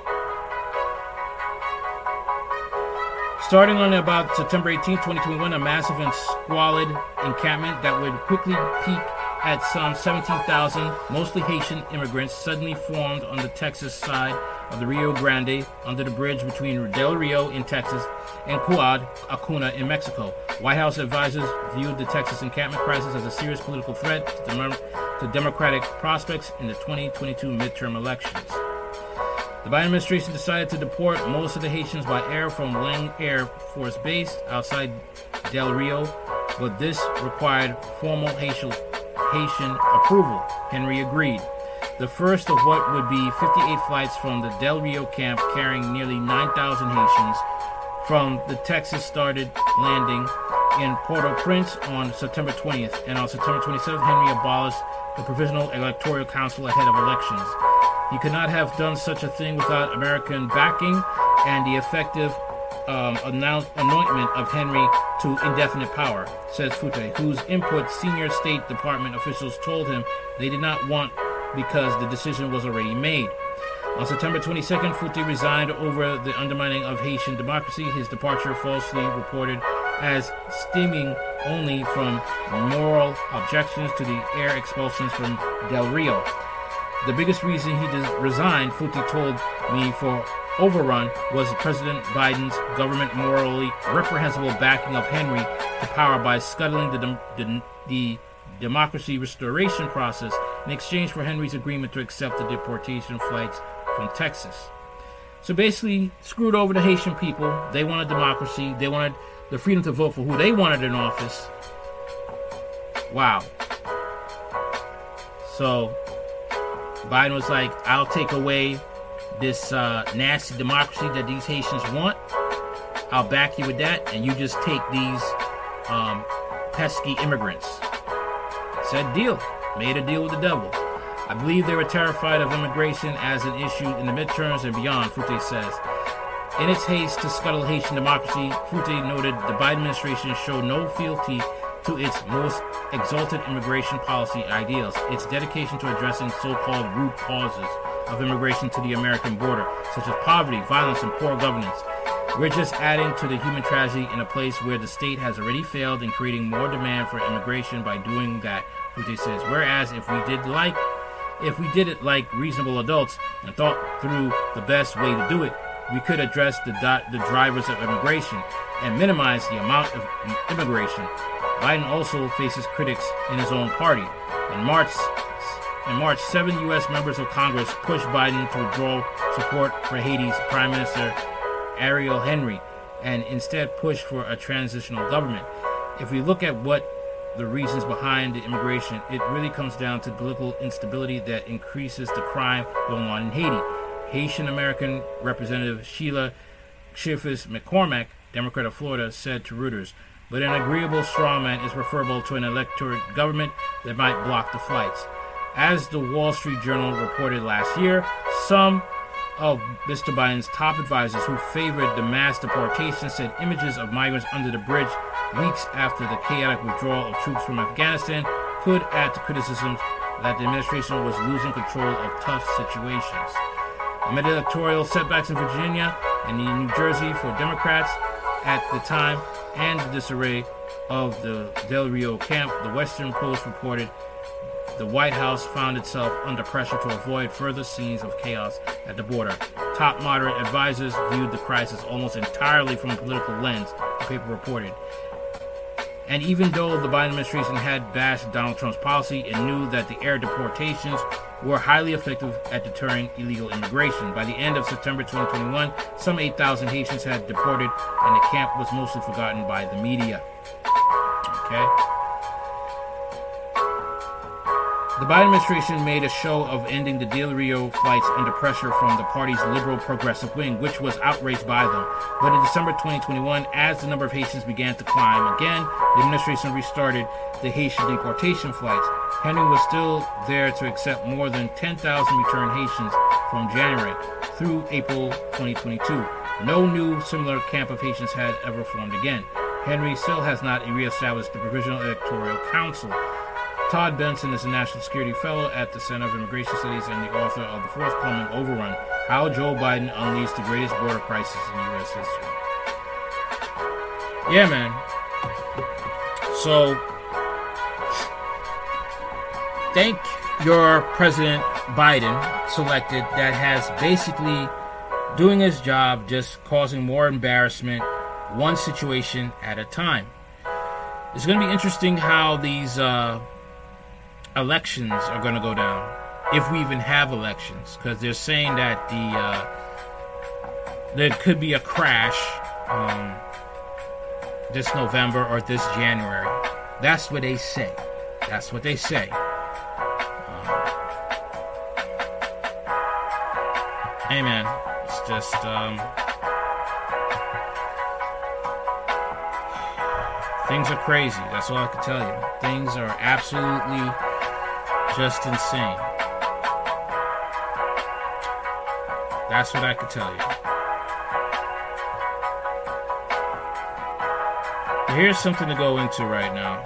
Starting on about September 18, 2021, a massive and squalid encampment that would quickly peak at some 17,000, mostly Haitian immigrants, suddenly formed on the Texas side of the Rio Grande under the bridge between Del Rio in Texas and Acuna in Mexico. White House advisors viewed the Texas encampment crisis as a serious political threat to Democratic prospects in the 2022 midterm elections. The Biden administration decided to deport most of the Haitians by air from Laughlin Air Force Base outside Del Rio, but this required formal Haitian approval. Henry agreed. The first of what would be 58 flights from the Del Rio camp carrying nearly 9,000 Haitians from the Texas started landing in Port-au-Prince on September 20th, and on September 27th, Henry abolished the Provisional Electoral Council ahead of elections. He could not have done such a thing without American backing and the effective anointment of Henry to indefinite power, says Foote, whose input senior State Department officials told him they did not want because the decision was already made. On September 22nd, Foote resigned over the undermining of Haitian democracy. His departure falsely reported as stemming only from moral objections to the air expulsions from Del Rio. The biggest reason he resigned, Foote told me, for Overrun was President Biden's government morally reprehensible backing of Henry to power by scuttling the democracy restoration process in exchange for Henry's agreement to accept the deportation flights from Texas. So basically, screwed over the Haitian people. They wanted democracy. They wanted the freedom to vote for who they wanted in office. Wow. So Biden was like, I'll take away this nasty democracy that these Haitians want. I'll back you with that, and you just take these pesky immigrants. Said deal. Made a deal with the devil. I believe they were terrified of immigration as an issue in the midterms and beyond, Foote says. In its haste to scuttle Haitian democracy, Foote noted the Biden administration showed no fealty to its most exalted immigration policy ideals, its dedication to addressing so-called root causes of immigration to the American border, such as poverty, violence, and poor governance. We're just adding to the human tragedy in a place where the state has already failed in creating more demand for immigration by doing that, Foote says. Whereas if we did it like reasonable adults and thought through the best way to do it, we could address the drivers of immigration and minimize the amount of immigration. Biden also faces critics in his own party. In March, 7 U.S. members of Congress pushed Biden to withdraw support for Haiti's Prime Minister Ariel Henry and instead pushed for a transitional government. If we look at what the reasons behind the immigration, it really comes down to political instability that increases the crime going on in Haiti. Haitian American Representative Sheila Chifus McCormack, Democrat of Florida, said to Reuters, but an agreeable strawman is preferable to an electorate government that might block the flights. As the Wall Street Journal reported last year, some of Mr. Biden's top advisors who favored the mass deportation sent images of migrants under the bridge weeks after the chaotic withdrawal of troops from Afghanistan could add to criticisms that the administration was losing control of tough situations. Amid electoral setbacks in Virginia and in New Jersey for Democrats at the time and the disarray of the Del Rio camp, the Washington Post reported the White House found itself under pressure to avoid further scenes of chaos at the border. Top moderate advisors viewed the crisis almost entirely from a political lens, the paper reported. And even though the Biden administration had bashed Donald Trump's policy, it knew that the air deportations were highly effective at deterring illegal immigration. By the end of September 2021, some 8,000 Haitians had deported, and the camp was mostly forgotten by the media. Okay. The Biden administration made a show of ending the Del Rio flights under pressure from the party's liberal progressive wing, which was outraged by them. But in December 2021, as the number of Haitians began to climb again, the administration restarted the Haitian deportation flights. Henry was still there to accept more than 10,000 returned Haitians from January through April 2022. No new similar camp of Haitians had ever formed again. Henry still has not reestablished the Provisional Electoral Council. Todd Benson is a national security fellow at the Center of Immigration Studies and the author of the forthcoming Overrun, How Joe Biden Unleashed the Greatest Border Crisis in U.S. History. Yeah, man. So, thank your President Biden selected that has basically doing his job, just causing more embarrassment one situation at a time. It's going to be interesting how these elections are going to go down, if we even have elections, because they're saying that there could be a crash this November or this January. That's what they say. That's what they say. Hey man, it's just, things are crazy, that's all I can tell you. Things are absolutely just insane. That's what I can tell you. But here's something to go into right now.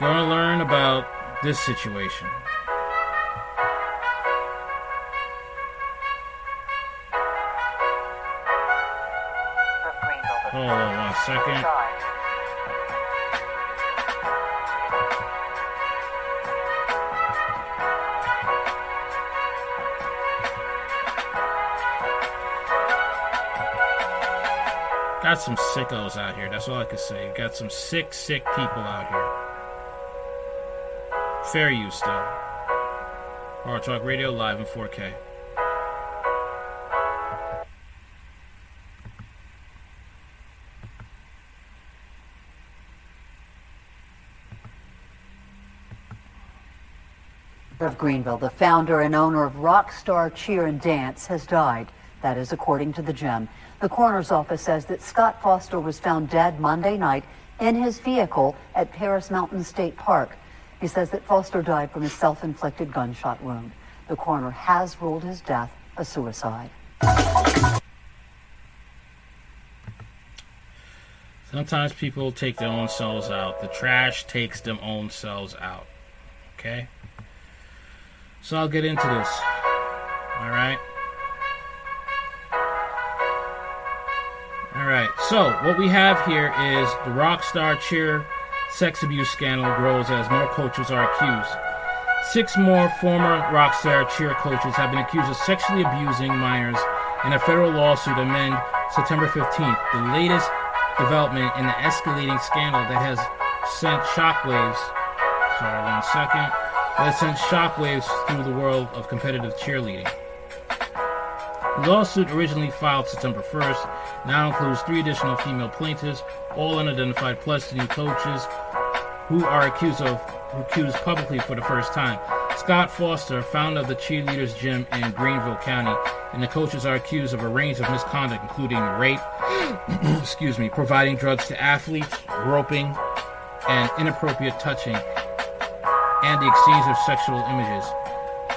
Gonna learn about this situation. Hold on one second. Got some sickos out here, that's all I can say. Got some sick people out here. Fair use, though. Hard Talk Radio live in 4K. of Greenville, the founder and owner of Rock Star Cheer and Dance, has died. That is according to the gym. The coroner's office says that Scott Foster was found dead Monday night in his vehicle at Paris Mountain State Park. He says that Foster died from a self-inflicted gunshot wound. The coroner has ruled his death a suicide. Sometimes people take their own selves out. The trash takes their own selves out. Okay? So I'll get into this. Alright? Alright, so what we have here is the rock star cheer sex abuse scandal grows as more coaches are accused. 6 more former rock star cheer coaches have been accused of sexually abusing minors in a federal lawsuit amend September 15th. The latest development in the escalating scandal that has sent shockwaves. Sorry, one second. That sent shockwaves through the world of competitive cheerleading. The lawsuit, originally filed September 1st, now includes 3 additional female plaintiffs, all unidentified, plus the new coaches who are accused publicly for the first time. Scott Foster, founder of the Cheerleaders Gym in Greenville County, and the coaches are accused of a range of misconduct, including rape, providing drugs to athletes, groping, and inappropriate touching, and the exchange of sexual images.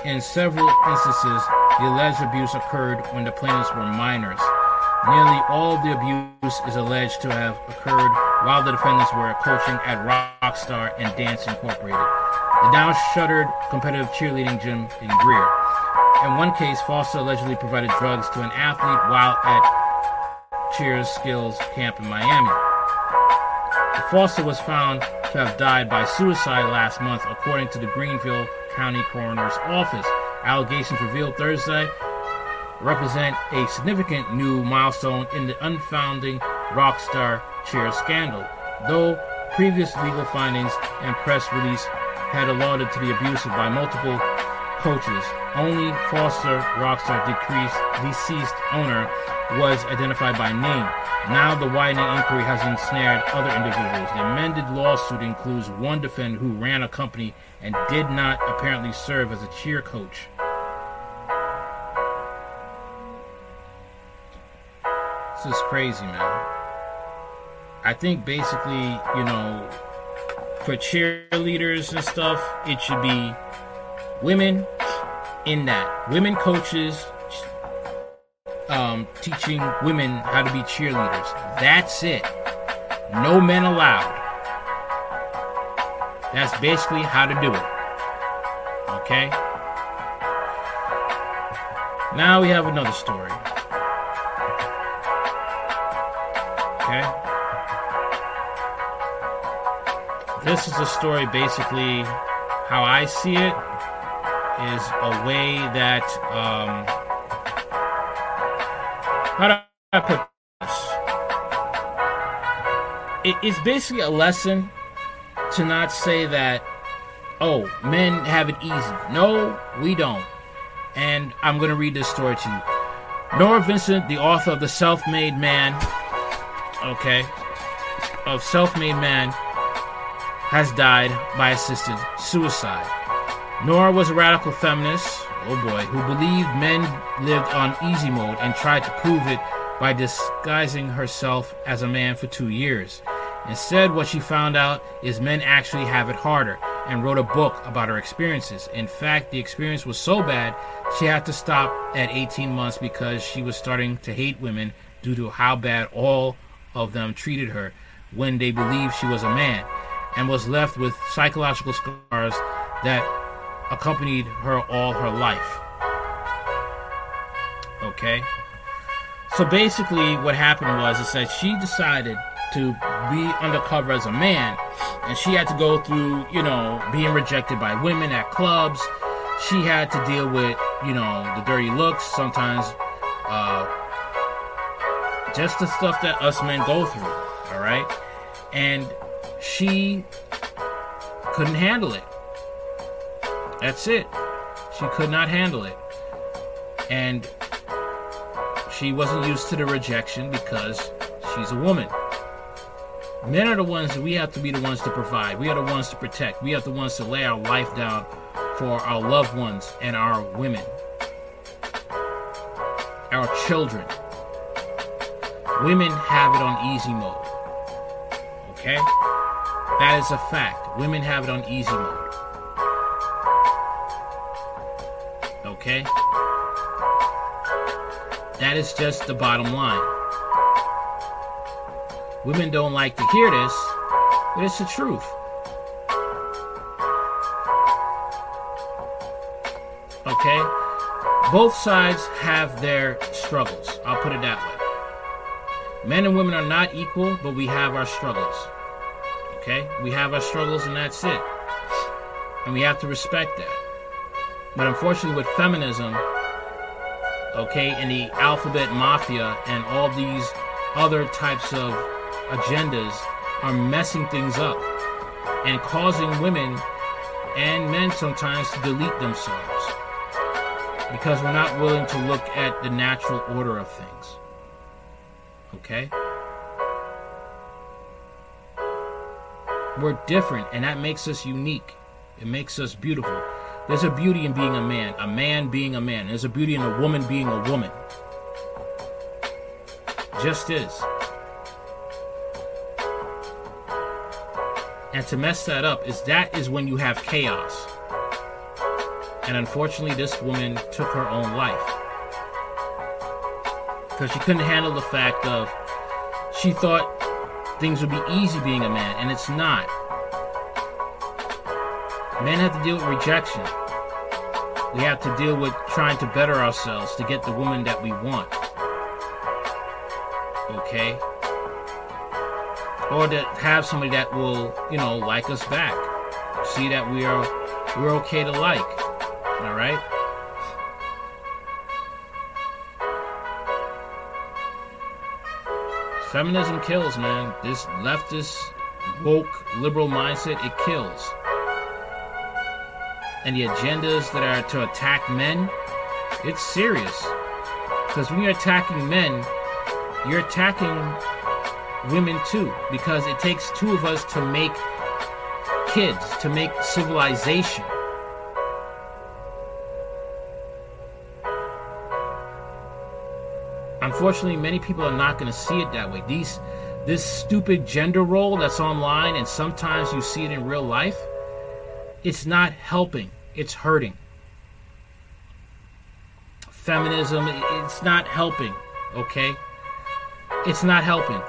In several instances, the alleged abuse occurred when the plaintiffs were minors. Nearly all of the abuse is alleged to have occurred while the defendants were coaching at Rockstar and Dance Incorporated, the now-shuttered competitive cheerleading gym in Greer. In one case, Foster allegedly provided drugs to an athlete while at Cheers Skills Camp in Miami. Foster was found to have died by suicide last month, according to the Greenville County Coroner's Office. Allegations revealed Thursday represent a significant new milestone in the unfounding Rockstar Cheer scandal, though previous legal findings and press release had alluded to the abuse by multiple coaches. Only Foster, Rockstar deceased owner, was identified by name. Now the widening inquiry has ensnared other individuals. The amended lawsuit includes one defendant who ran a company and did not apparently serve as a cheer coach. This is crazy, man. I think basically, you know, for cheerleaders and stuff, it should be women in that. Women coaches teaching women how to be cheerleaders. That's it. No men allowed. That's basically how to do it. Okay? Now we have another story. Okay. This is a story, basically, how I see it, is a way that, how do I put this? It's basically a lesson to not say that, oh, men have it easy. No, we don't. And I'm going to read this story to you. Nora Vincent, the author of The Self-Made Man, has died by assisted suicide. Nora was a radical feminist, who believed men lived on easy mode and tried to prove it by disguising herself as a man for 2 years. Instead, what she found out is men actually have it harder, and wrote a book about her experiences. In fact, the experience was so bad, she had to stop at 18 months because she was starting to hate women due to how bad all of them treated her when they believed she was a man, and was left with psychological scars that accompanied her all her life. Okay? So basically what happened was is that she decided to be undercover as a man, and she had to go through, you know, being rejected by women at clubs. She had to deal with, you know, the dirty looks, sometimes just the stuff that us men go through, all right? And she couldn't handle it. That's it. She could not handle it. And she wasn't used to the rejection because she's a woman. Men are the ones that we have to be the ones to provide. We are the ones to protect. We are the ones to lay our life down for our loved ones and our women, our children. Women have it on easy mode. Okay? That is a fact. Women have it on easy mode. Okay? That is just the bottom line. Women don't like to hear this, but it's the truth. Okay? Both sides have their struggles. I'll put it that way. Men and women are not equal, but we have our struggles. Okay? We have our struggles and that's it. And we have to respect that. But unfortunately with feminism, okay, and the alphabet mafia and all these other types of agendas are messing things up and causing women and men sometimes to delete themselves because we're not willing to look at the natural order of things. Okay? We're different, and that makes us unique. It makes us beautiful. There's a beauty in being a man being a man. There's a beauty in a woman being a woman. Just is. And to mess that up is that is when you have chaos. And unfortunately, this woman took her own life. Because she couldn't handle the fact of she thought things would be easy being a man, and it's not. Men have to deal with rejection. We have to deal with trying to better ourselves to get the woman that we want. Okay? Or to have somebody that will, you know, like us back. See that we're okay to like. Alright? Feminism kills, man. This leftist, woke, liberal mindset, it kills. And the agendas that are to attack men, it's serious. Because when you're attacking men, you're attacking women too. Because it takes two of us to make kids, to make civilization. Unfortunately, many people are not going to see it that way. This stupid gender role that's online, and sometimes you see it in real life, it's not helping. It's hurting. Feminism, it's not helping. Okay? It's not helping.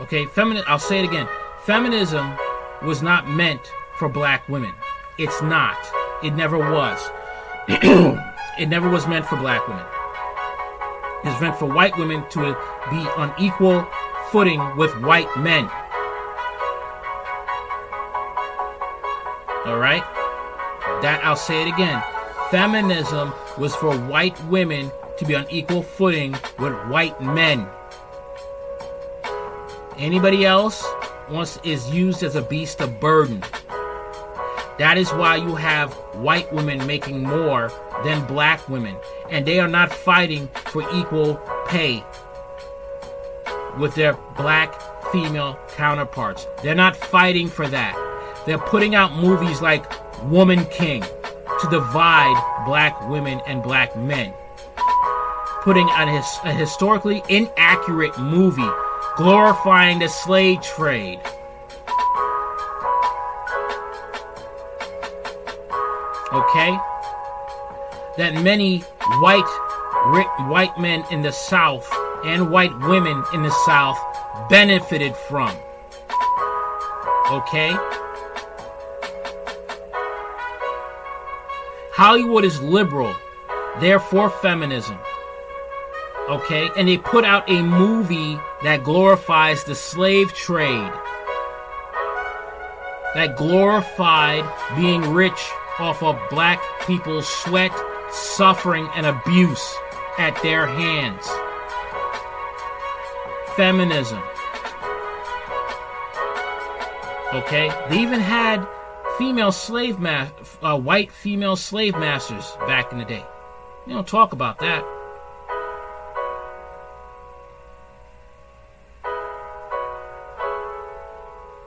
Okay? I'll say it again. Feminism was not meant for black women. It's not. It never was. It never was meant for black women. It was meant for white women to be on equal footing with white men. Alright? That, I'll say it again. Feminism was for white women to be on equal footing with white men. Anybody else is used as a beast of burden. That is why you have white women making more than black women. And they are not fighting for equal pay with their black female counterparts. They're not fighting for that. They're putting out movies like Woman King to divide black women and black men. Putting out a historically inaccurate movie glorifying the slave trade. Okay? That many white men in the South and white women in the South benefited from. Okay? Hollywood is liberal, therefore feminism. Okay? And they put out a movie that glorifies the slave trade. That glorified being rich off of black people's sweat, suffering, and abuse at their hands. Feminism. Okay? They even had female slave white female slave masters back in the day. They don't talk about that.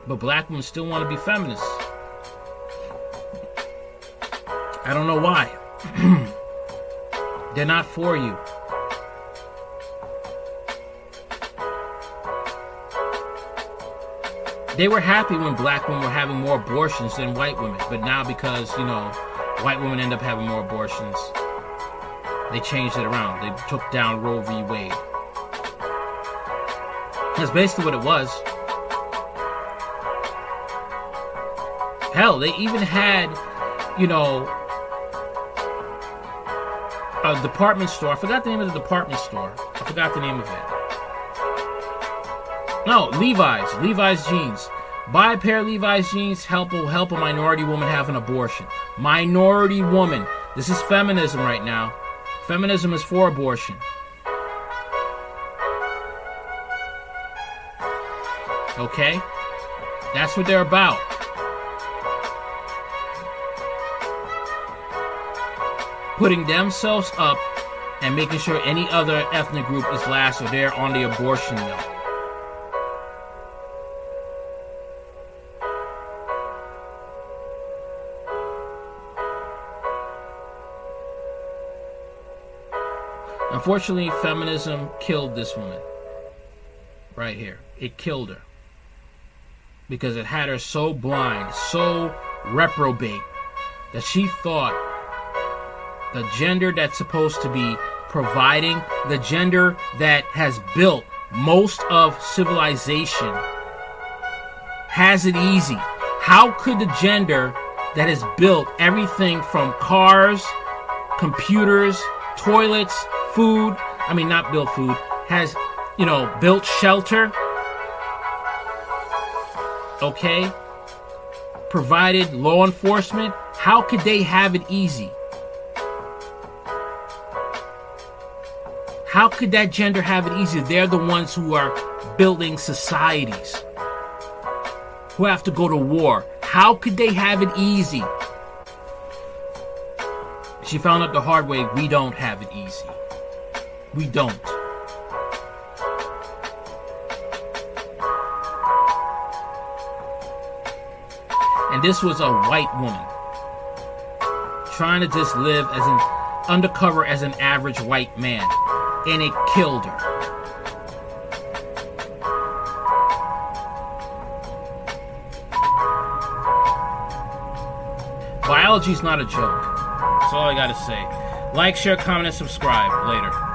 But black women still want to be feminists. I don't know why. They're not for you. They were happy when black women were having more abortions than white women. But now because, you know, white women end up having more abortions, they changed it around. They took down Roe v. Wade. That's basically what it was. Hell, they even had, you know, a department store. I forgot the name of the department store. I forgot the name of it. No, Levi's. Levi's jeans. Buy a pair of Levi's jeans. Help a minority woman have an abortion. Minority woman. This is feminism right now. Feminism is for abortion. Okay? That's what they're about. Putting themselves up and making sure any other ethnic group is last or they're on the abortion mill. Unfortunately, feminism killed this woman. Right here. It killed her. Because it had her so blind, so reprobate, that she thought the gender that's supposed to be providing, the gender that has built most of civilization, has it easy. How could the gender that has built everything from cars, computers, toilets, food, I mean not built food, has, you know, built shelter, okay, provided law enforcement, how could they have it easy? How could that gender have it easier? They're the ones who are building societies, who have to go to war. How could they have it easy? She found out the hard way, we don't have it easy. We don't. And this was a white woman trying to just live as an undercover as an average white man. And it killed her. Biology's not a joke. That's all I gotta say. Like, share, comment, and subscribe. Later.